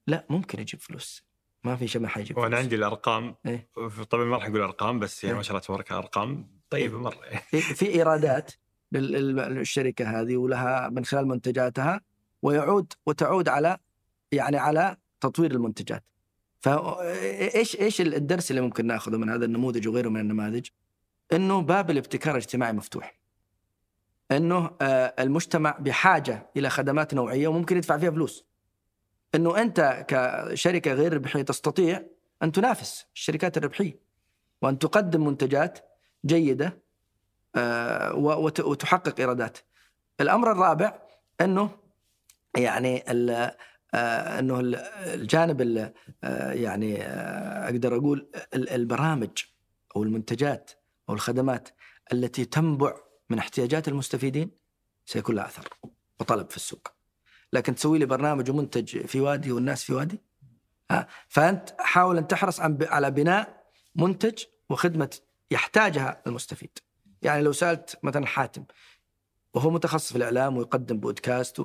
لا، ممكن يجيب فلوس، ما في شيء ما حيجيب فلوس. وأنا عندي الأرقام إيه؟ طبعا ما راح أقول أرقام بس يعني ما شاء الله تبارك أرقام طيبة إيه؟ مرة في إيرادات للشركة هذه ولها من خلال منتجاتها، ويعود وتعود على يعني على تطوير المنتجات. فإيش الدرس اللي ممكن نأخذه من هذا النموذج وغيره من النماذج؟ إنه باب الابتكار الاجتماعي مفتوح، إنه المجتمع بحاجة إلى خدمات نوعية وممكن يدفع فيها فلوس، إنه أنت كشركة غير ربحية تستطيع أن تنافس الشركات الربحية وأن تقدم منتجات جيدة وتحقق إيرادات. الأمر الرابع إنه يعني أنه الجانب اللي يعني أقدر أقول البرامج أو المنتجات أو الخدمات التي تنبع من احتياجات المستفيدين سيكون لها أثر وطلب في السوق. لكن تسوي لي برنامج ومنتج في وادي والناس في وادي، فأنت حاول أن تحرص على بناء منتج وخدمة يحتاجها المستفيد. يعني لو سألت مثلا حاتم وهو متخصص في الإعلام ويقدم بودكاست،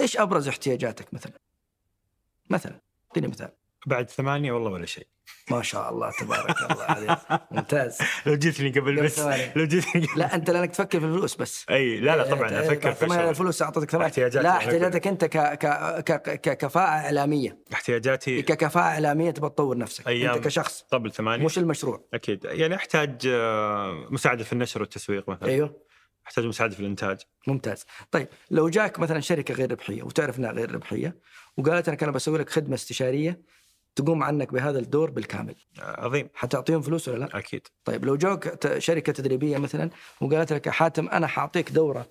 إيش أبرز احتياجاتك مثلا اديني مثال. بعد 8 والله ولا شيء. ما شاء الله تبارك الله عليك، ممتاز. لو جيتني قبل بس لو جيتني لا انت لانك تفكر في الفلوس بس. اي لا لا طبعا افكر في الفلوس. اعطيتك 8 احتياجاتك، لا احتياجاتك انت ككفاءه اعلاميه. احتياجاتي ككفاءه اعلاميه تبغى تطور نفسك انت كشخص قبل 8 مش المشروع. اكيد يعني احتاج مساعده في النشر والتسويق مثلا. ايوه احتاج مساعدة في الإنتاج. ممتاز. طيب لو جاك مثلا شركة غير ربحية وتعرف أنها غير ربحية وقالت أنا بسوي لك خدمة استشارية تقوم عنك بهذا الدور بالكامل، عظيم، حتعطيهم فلوس ولا لا؟ أكيد. طيب لو جاك شركة تدريبية مثلا وقالت لك حاتم أنا حاعطيك دورة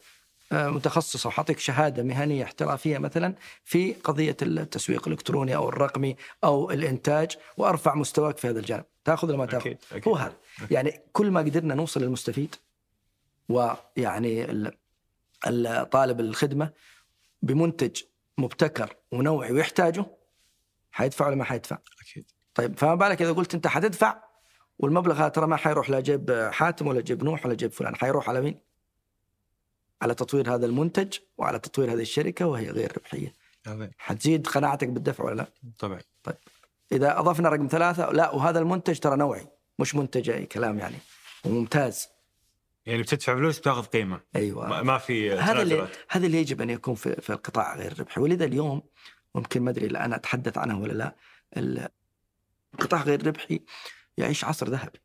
متخصصة وحاعطيك شهادة مهنية احترافية مثلا في قضية التسويق الإلكتروني أو الرقمي أو الإنتاج وأرفع مستواك في هذا الجانب، تأخذ لما تأخذ. أكيد. أكيد. هو هذا يعني كل ما قدرنا نوصل للمستفيد ويعني الطالب الخدمة بمنتج مبتكر ونوعي ويحتاجه، حيدفع ولا ما حيدفع؟ أكيد. طيب فما بالك إذا قلت أنت حتدفع والمبلغ هذا ترى ما حيروح لا جيب حاتم ولا جيب نوح ولا جيب فلان، حيروح على مين؟ على تطوير هذا المنتج وعلى تطوير هذه الشركة وهي غير ربحية. طبعا. حتزيد قناعتك بالدفع ولا لا؟ طبعا. طيب إذا أضفنا رقم 3، لا وهذا المنتج ترى نوعي مش منتج أي كلام يعني وممتاز، يعني بتدفع فلوس بتاخذ قيمة. أيوة. ما في هذا اللي يجب أن يكون في القطاع غير الربحي. ولذا اليوم ممكن ما أدري إلا أنا أتحدث عنه ولا لا، القطاع غير الربحي يعيش عصر ذهبي،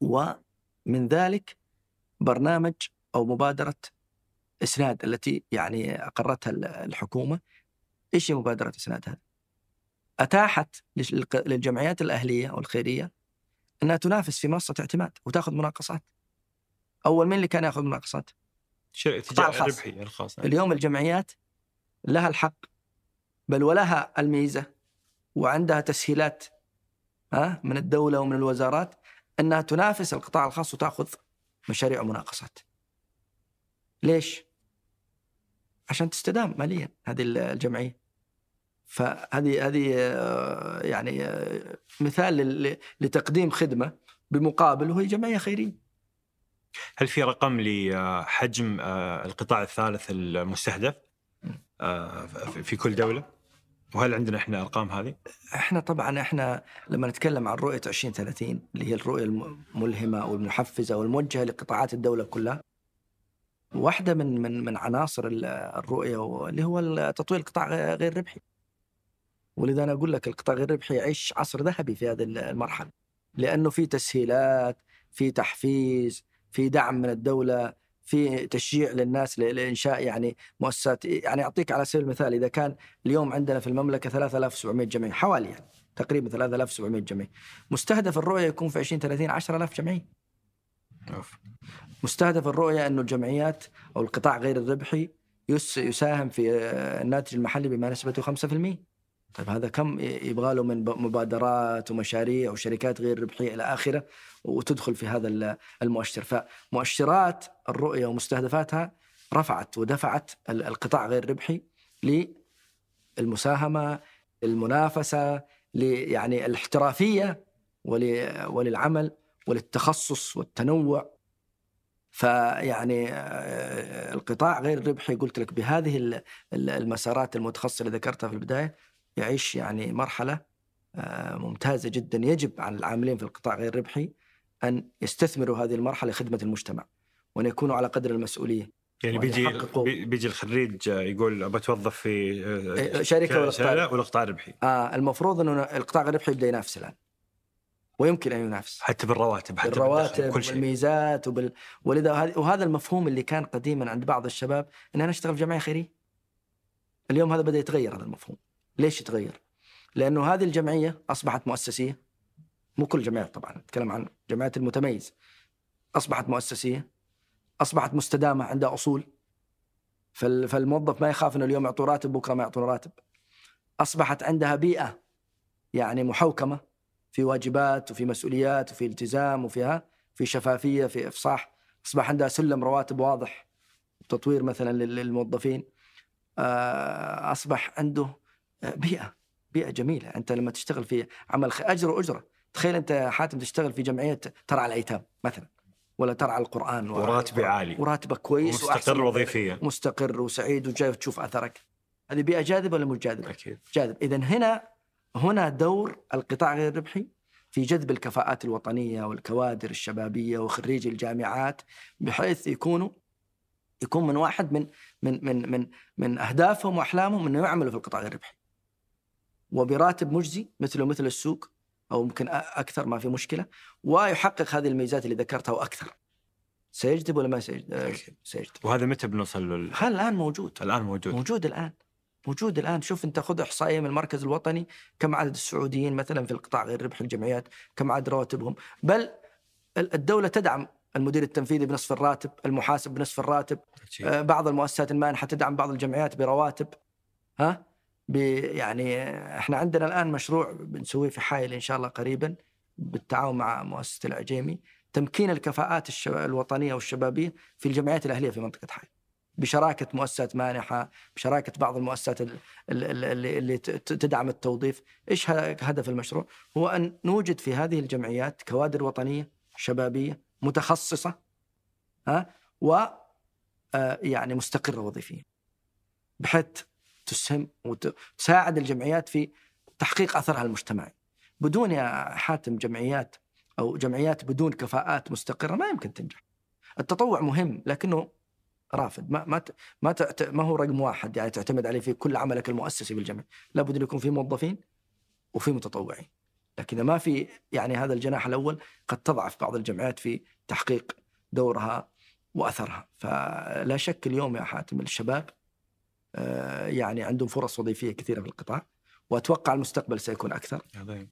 ومن ذلك برنامج أو مبادرة إسناد التي يعني أقرتها الحكومة إيش هي مبادرة إسناد هذه؟ أتاحت للجمعيات الأهلية أو الخيرية أنها تنافس في منصة اعتماد وتأخذ مناقصات. أول من اللي كان يأخذ مناقصات؟ القطاع الخاص. اليوم الجمعيات لها الحق بل ولها الميزة وعندها تسهيلات من الدولة ومن الوزارات أنها تنافس القطاع الخاص وتأخذ مشاريع ومناقصات. ليش؟ عشان تستدام ماليا هذه الجمعية. فهذه يعني مثال لتقديم خدمة بمقابل وهي جمعية خيرية. هل في رقم لحجم القطاع الثالث المستهدف في كل دولة؟ وهل عندنا إحنا أرقام هذه؟ إحنا طبعاً لما نتكلم عن رؤية 2030 اللي هي الرؤية الملهمة والمحفزة والموجهة لقطاعات الدولة كلها، واحدة من من من عناصر الرؤية اللي هو تطوير القطاع غير ربحي. ولذا أنا أقول لك القطاع غير ربحي يعيش عصر ذهبي في هذه المرحلة، لأنه في تسهيلات، في تحفيز، في دعم من الدولة، في تشجيع للناس لإنشاء يعني مؤسسات. يعني أعطيك على سبيل المثال، إذا كان اليوم عندنا في المملكة 3700 جمعية حوالي، يعني تقريبا 3700 جمعية، مستهدف الرؤية يكون في 2030 10000 جمعية. مستهدف الرؤية أنه الجمعيات أو القطاع غير الربحي يساهم في الناتج المحلي بما نسبته 5%. طيب هذا كم يبغاله من مبادرات ومشاريع وشركات غير ربحية إلى آخره وتدخل في هذا المؤشر؟ فمؤشرات الرؤية ومستهدفاتها رفعت ودفعت القطاع غير ربحي للمساهمة، المنافسة، يعني الاحترافية وللعمل وللتخصص والتنوع. فيعني القطاع غير الربحي قلت لك بهذه المسارات المتخصصة اللي ذكرتها في البداية يعيش يعني مرحلة ممتازة جدا. يجب على العاملين في القطاع غير الربحي أن يستثمروا هذه المرحلة لخدمة المجتمع وأن يكونوا على قدر المسؤولية. يعني بيجي الخريج يقول بتوظف في شركة والقطاع الربحي. المفروض أنه القطاع غير الربحي يبدأ ينافس الآن، ويمكن أن ينافس حتى بالرواتب، حتى بالميزات وهذا المفهوم اللي كان قديما عند بعض الشباب أننا نشتغل في جمعية خيرية. اليوم هذا بدأ يتغير هذا المفهوم. ليش يتغير؟ لأنه هذه الجمعية أصبحت مؤسسية. مو كل الجمعيات طبعاً، نتكلم عن جمعيات المتميز. أصبحت مؤسسية، أصبحت مستدامة، عندها أصول. فالموظف ما يخاف إنه اليوم يعطوه راتب بكرة ما يعطوه راتب. أصبحت عندها بيئة يعني محوكمة في واجبات وفي مسؤوليات وفي التزام وفيها في شفافية في إفصاح. أصبح عندها سلم رواتب واضح، تطوير مثلاً للموظفين. أصبح عنده بيئة جميلة. أنت لما تشتغل في عمل أجر وأجرة. تخيل أنت حاتم تشتغل في جمعية ترعى الأيتام مثلا ولا ترعى القرآن، وراتبك عالي وراتبك كويس ومستقر وظيفيا، مستقر وسعيد وجاي تشوف أثرك. هذه بيئة جاذبة ولا مش جاذبة؟ أكيد جاذب. إذن هنا دور القطاع غير الربحي في جذب الكفاءات الوطنية والكوادر الشبابية وخريج الجامعات، بحيث يكون من واحد من من من من من أهدافهم وأحلامهم إنه يعملوا في القطاع غير الربحي وبراتب مجزي مثل السوق أو ممكن أكثر، ما في مشكلة، ويحقق هذه الميزات اللي ذكرتها وأكثر. سيجذب ولا ما سيجذب؟ وهذا متى بنوصل هل الآن موجود؟ الآن موجود، موجود الآن، موجود الآن. شوف أنت خذ إحصائية من المركز الوطني كم عدد السعوديين مثلا في القطاع غير ربح الجمعيات، كم عدد رواتبهم. بل الدولة تدعم المدير التنفيذي بنصف الراتب، المحاسب بنصف الراتب، بعض المؤسسات المانحة تدعم بعض الجمعيات برواتب. يعني احنا عندنا الآن مشروع بنسويه في حائل إن شاء الله قريبا بالتعاون مع مؤسسة العجيمي، تمكين الكفاءات الوطنية والشبابية في الجمعيات الأهلية في منطقة حائل بشراكة مؤسسات مانحة، بشراكة بعض المؤسسات اللي تدعم التوظيف. إيش هدف المشروع؟ هو أن نوجد في هذه الجمعيات كوادر وطنية شبابية متخصصة يعني مستقرة وظيفية، بحيث تسهم وتساعد الجمعيات في تحقيق أثرها المجتمعي. بدون يا حاتم جمعيات بدون كفاءات مستقرة ما يمكن تنجح. التطوع مهم لكنه رافد، ما هو رقم واحد يعني تعتمد عليه في كل عملك المؤسسي بالجمعية. لابد أن يكون في موظفين وفي متطوعين، لكن إذا ما في يعني هذا الجناح الأول قد تضعف بعض الجمعيات في تحقيق دورها وأثرها. فلا شك اليوم يا حاتم الشباب يعني عندهم فرص وظيفية كثيرة في القطاع، وأتوقع المستقبل سيكون أكثر. عظيم.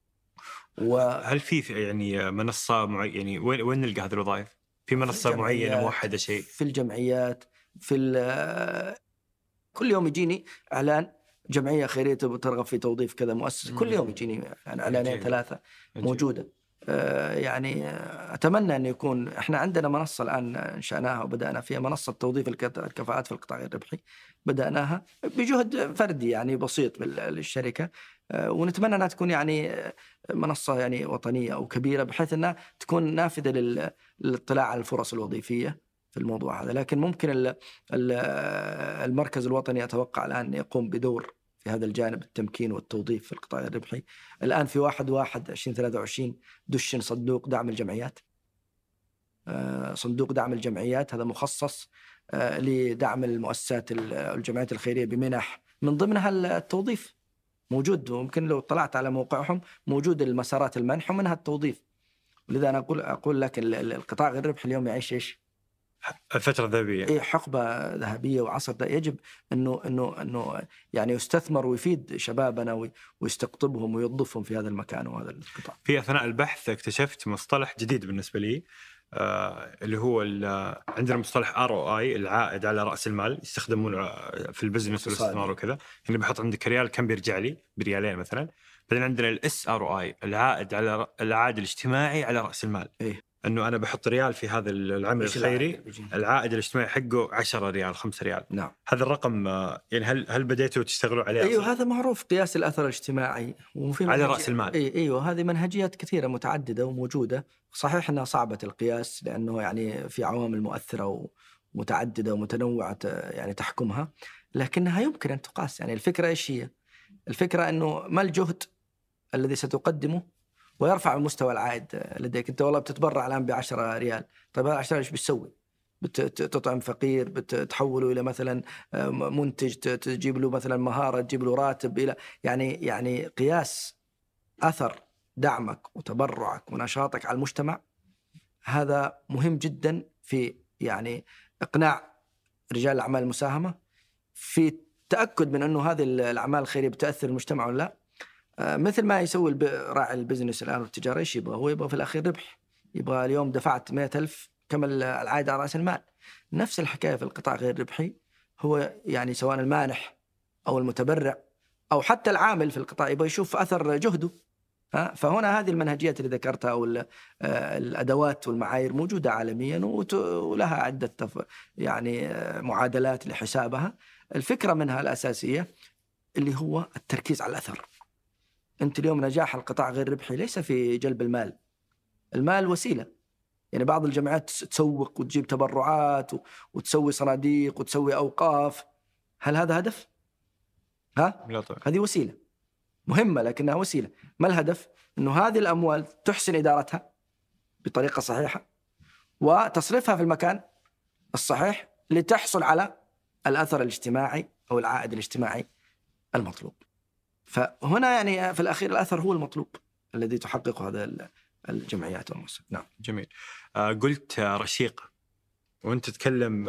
هل في يعني منصة معينة، يعني وين نلقى هذه الوظائف؟ في منصة معينة موحدة شيء؟ في الجمعيات، في كل يوم يجيني إعلان جمعية خيرية ترغب في توظيف كذا مؤسسة، كل يوم يجيني إعلانين ثلاثة موجودة. يعني أتمنى أن يكون إحنا عندنا منصة الآن انشأناها وبدأنا فيها، منصة توظيف الكفاءات في القطاع غير الربحي، بدأناها بجهد فردي يعني بسيط للشركة، ونتمنى أنها تكون يعني منصة يعني وطنية أو كبيرة، بحيث أنها تكون نافذة للاطلاع على الفرص الوظيفية في الموضوع هذا. لكن ممكن المركز الوطني أتوقع الآن يقوم بدور في هذا الجانب، التمكين والتوظيف في القطاع الربحي. الآن في 1/1/2023 دشن صندوق دعم الجمعيات، صندوق دعم الجمعيات هذا مخصص لدعم المؤسسات الجمعيات الخيرية بمنح من ضمنها التوظيف. موجود، ممكن لو اطلعت على موقعهم موجود المسارات المنح ومنها التوظيف. ولذا أنا أقول لك القطاع غير الربحي اليوم يعيش إيش؟ الفترة الذهبية، حقبة ذهبية وعصر ده، يجب انه يعني يستثمر ويفيد شبابنا ويستقطبهم ويضيفهم في هذا المكان وهذا القطاع. في اثناء البحث اكتشفت مصطلح جديد بالنسبة لي، اللي هو عندنا مصطلح ROI، العائد على رأس المال، يستخدمونه في البزنس والاستثمار وكذا. يعني بحط عندك ريال كم بيرجع لي، بريالين مثلا. بعدين عندنا الSROI، العائد الاجتماعي على رأس المال. أنه أنا بحط ريال في هذا العمل الخيري، العائد الاجتماعي حقه 10 ريال، 5 ريال. نعم. هذا الرقم يعني هل بديتوا تشتغلوا عليه؟ أيوه، هذا معروف، قياس الأثر الاجتماعي على رأس المال. أيوه، هذه منهجيات كثيرة متعددة وموجودة. صحيح أنها صعبة القياس، لأنه يعني في عوامل مؤثرة ومتعددة ومتنوعة يعني تحكمها، لكنها يمكن أن تقاس. يعني الفكرة إيش هي؟ الفكرة أنه ما الجهد الذي ستقدمه ويرفع مستوى العائد لديك أنت؟ والله بتتبرع الآن ب10 ريال، طيب هذا 10 ريال إيش بتسوي؟ بتطعم فقير، بتحوله إلى مثلا منتج، تجيب له مثلا مهارة، تجيب له راتب، إلى يعني قياس أثر دعمك وتبرعك ونشاطك على المجتمع. هذا مهم جدا في يعني إقناع رجال الأعمال المساهمة، في تأكد من أنه هذه الأعمال الخيرية بتأثر المجتمع ولا لا. مثل ما يسوي راعي البزنس الآن والتجارة، إيش يبغى؟ هو يبغى في الأخير ربح، يبغى اليوم دفعت 100,000 كم العائد على رأس المال. نفس الحكاية في القطاع غير الربحي، هو يعني سواء المانح أو المتبرع أو حتى العامل في القطاع يبغى يشوف أثر جهده. فهنا هذه المنهجيات اللي ذكرتها والأدوات والمعايير موجودة عالميا، ولها عدة يعني معادلات لحسابها. الفكرة منها الأساسية اللي هو التركيز على الأثر. أنت اليوم نجاح القطاع غير ربحي ليس في جلب المال، المال وسيلة. يعني بعض الجمعيات تسوق وتجيب تبرعات وتسوي صناديق وتسوي أوقاف، هل هذا هدف؟ لا طبعا. هذه وسيلة مهمة لكنها وسيلة. ما الهدف؟ أنه هذه الأموال تحسن إدارتها بطريقة صحيحة وتصرفها في المكان الصحيح لتحصل على الأثر الاجتماعي أو العائد الاجتماعي المطلوب. فهنا يعني في الأخير الأثر هو المطلوب الذي تحققه هذا الجمعيات والمؤسسات. نعم، جميل. قلت رشيقة وأنت تتكلم،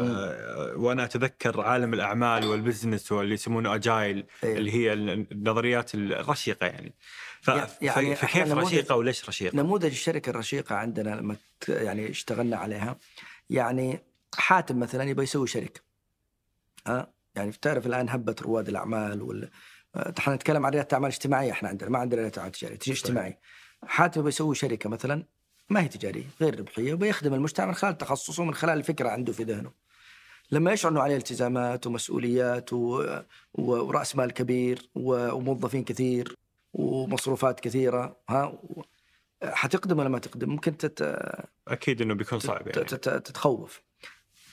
وأنا أتذكر عالم الأعمال والبزنس واللي يسمونه أجايل، اللي هي النظريات الرشيقة. يعني فكيف رشيقة وليش رشيقة؟ نموذج الشركة الرشيقة عندنا لما يعني اشتغلنا عليها، يعني حاتم مثلا يبغى يسوي شركة، يعني تعرف الآن هبت رواد الأعمال احنا نتكلم عن ريادة أعمال اجتماعية، احنا عندنا ما عندنا ريادة أعمال تجارية، اجتماعي. حاتم بيسوي شركة مثلا ما هي تجارية، غير ربحية، وبيخدم المجتمع من خلال تخصصه، من خلال الفكرة عنده في ذهنه. لما يشعر انه عليه التزامات ومسؤوليات ورأس مال كبير وموظفين كثير ومصروفات كثيرة، حتقدم ولا ما تقدم؟ ممكن اكيد انه بيكون صعب، يعني تتخوف.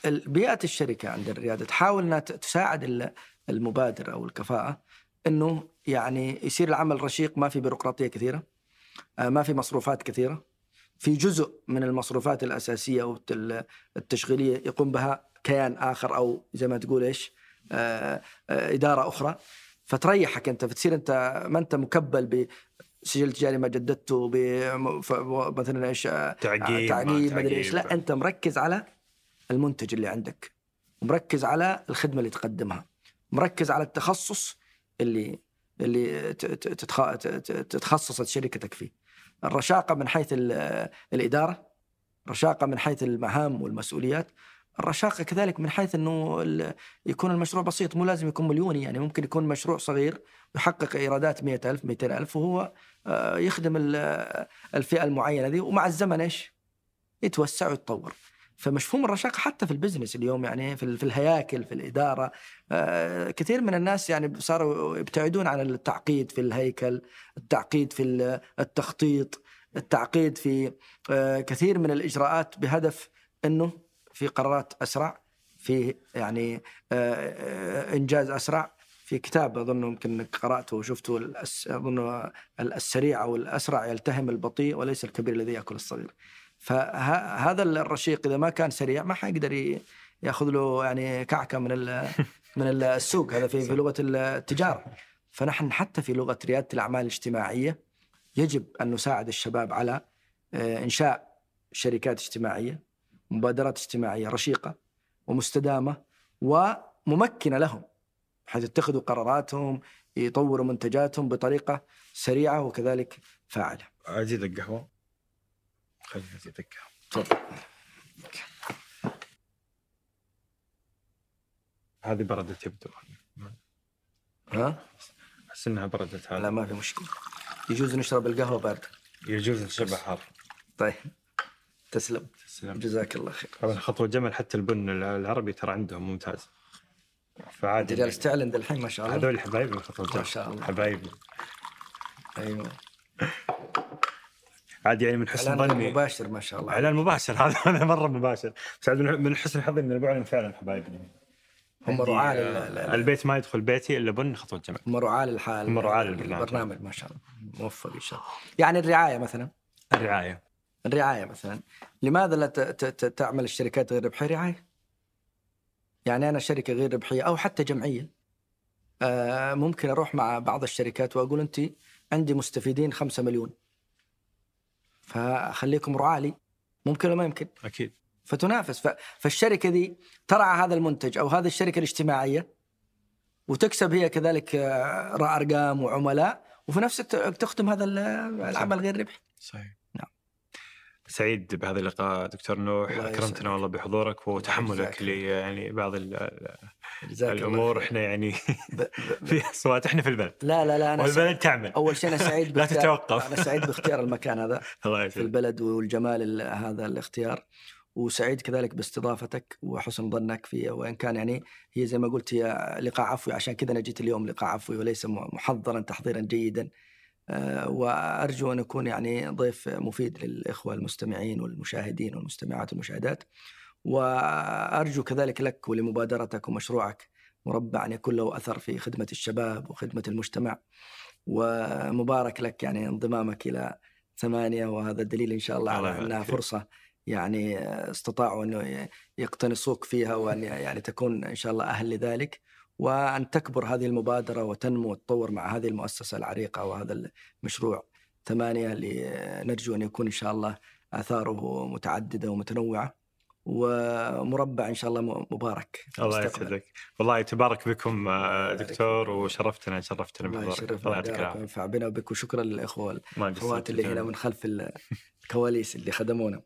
بيئة الشركة عند الريادة تحاول انها تساعد المبادر او الكفاءة أنه يعني يصير العمل رشيق، ما في بيروقراطية كثيرة، ما في مصروفات كثيرة. في جزء من المصروفات الأساسية أو التشغيلية يقوم بها كيان آخر، أو زي ما تقول إيش، إدارة أخرى، فتريحك أنت، فتصير أنت ما أنت مكبل بسجل تجاري ما جددته، مثلا إيش تعقيم ما أدري إيش. لا، أنت مركز على المنتج اللي عندك، مركز على الخدمة اللي تقدمها، مركز على التخصص اللي تتخصصت شركتك فيه. الرشاقة من حيث الإدارة، الرشاقة من حيث المهام والمسؤوليات، الرشاقة كذلك من حيث أنه يكون المشروع بسيط، مو لازم يكون مليوني، يعني ممكن يكون مشروع صغير يحقق إيرادات 100,000 200,000 وهو يخدم الفئة المعينة دي، ومع الزمن إيش يتوسع ويتطور. فمفهوم الرشاقة حتى في البزنس اليوم، يعني في الهياكل، في الإدارة، كثير من الناس يعني صاروا يبتعدون عن التعقيد في الهيكل، التعقيد في التخطيط، التعقيد في كثير من الإجراءات، بهدف أنه في قرارات أسرع، في يعني إنجاز أسرع. في كتاب أظن يمكن قرأته وشفته، أظن السريع أو الأسرع يلتهم البطيء وليس الكبير الذي يأكل الصغير. فهذا الرشيق إذا ما كان سريع ما حيقدر يأخذ له يعني كعكة من السوق، هذا في لغة التجارة. فنحن حتى في لغة ريادة الأعمال الاجتماعية يجب أن نساعد الشباب على إنشاء شركات اجتماعية، مبادرات اجتماعية رشيقة ومستدامة وممكنة لهم، حيث يتخذوا قراراتهم، يطوروا منتجاتهم بطريقة سريعة وكذلك فاعلة. عزيز القهوة، خلينا نتذكر. هذه بردت يبدو. ها؟ أحس إنها بردت هذه. لا ما في مشكلة. يجوز نشرب القهوة باردة. يجوز نشربها حار. طيب. تسلم. تسلم. جزاك الله خير. طبعا خطوة جمل، حتى البن العربي ترى عندهم ممتاز. فعادي. جالس تعلن الحين ما شاء الله. هذول حبايبنا خطوة جمل. ما شاء الله. حبايبنا. أيوه. عاد يعني من حسن ظني مباشر ما شاء الله، اعلان مباشر هذا، انا مره مباشر. بس من حسن حظي ان البعلم فعلا حبايبنا، هم رعاه البيت، ما يدخل بيتي الا بن خطوه جمل، هم رعاه الحال، هم رعاه البرنامج ما شاء الله، موفق ان شاء الله. يعني الرعايه مثلا، الرعايه مثلا، لماذا لا تعمل الشركات غير ربحيه رعايه؟ يعني انا شركه غير ربحيه او حتى جمعيه، ممكن اروح مع بعض الشركات واقول انت عندي مستفيدين 5 مليون، فخليكم رعالي، ممكن ولا ما يمكن؟ أكيد. فتنافس، فالشركة دي ترعى هذا المنتج أو هذه الشركة الاجتماعية وتكسب هي كذلك أرقام وعملاء، وفي نفس الوقت تخدم هذا العمل غير ربحي. صحيح. نعم. سعيد بهذا اللقاء دكتور نوح، أكرمتنا والله بحضورك وتحملك لي يعني بعض الأمور. إحنا يعني في أصوات، إحنا في البلد. لا لا لا، أنا والبلد تعمل. أول شيء أنا سعيد لا تتوقف. أنا سعيد باختيار المكان هذا في البلد والجمال هذا الاختيار، وسعيد كذلك باستضافتك وحسن ظنك فيه، وإن كان يعني هي زي ما قلت هي لقاء عفوي، عشان كذا أنا جيت اليوم لقاء عفوي وليس محضرا تحضيرا جيدا. وأرجو أن أكون يعني ضيف مفيد للإخوة المستمعين والمشاهدين والمستمعات والمشاهدات، وأرجو كذلك لك ولمبادرتك ومشروعك مربع أن يكون له أثر في خدمة الشباب وخدمة المجتمع، ومبارك لك يعني انضمامك إلى ثمانية، وهذا الدليل إن شاء الله على أنها فرصة يعني استطاعوا أنه يقتنصوك فيها، وأن يعني تكون إن شاء الله أهل لذلك، وأن تكبر هذه المبادرة وتنمو وتطور مع هذه المؤسسة العريقة وهذا المشروع ثمانية، لنرجو أن يكون إن شاء الله آثاره متعددة ومتنوعة، ومربع إن شاء الله مبارك. الله يسعدك، والله تبارك بكم دكتور، وشرفتنا، شرفتنا بحضورك. الله يعطيك العافية بنا وبك، وشكرا للإخوة والأخوات اللي هنا من خلف الكواليس اللي خدمونا،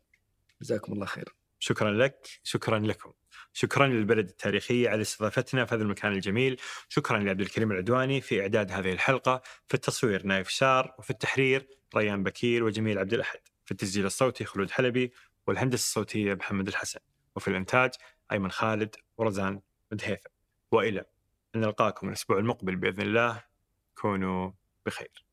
جزاكم الله خير. شكرا لك، شكرا لكم، شكرا للبلد التاريخية على استضافتنا في هذا المكان الجميل، شكرا لعبد الكريم العدواني في إعداد هذه الحلقة، في التصوير نايف شار، وفي التحرير ريان بكير وجميل عبد الأحد، في التسجيل الصوتي خلود حلبي، والهندسة الصوتية محمد الحسن، وفي الإنتاج أيمن خالد ورزان مدهيثة. وإلى أن نلقاكم الأسبوع المقبل بإذن الله، كونوا بخير.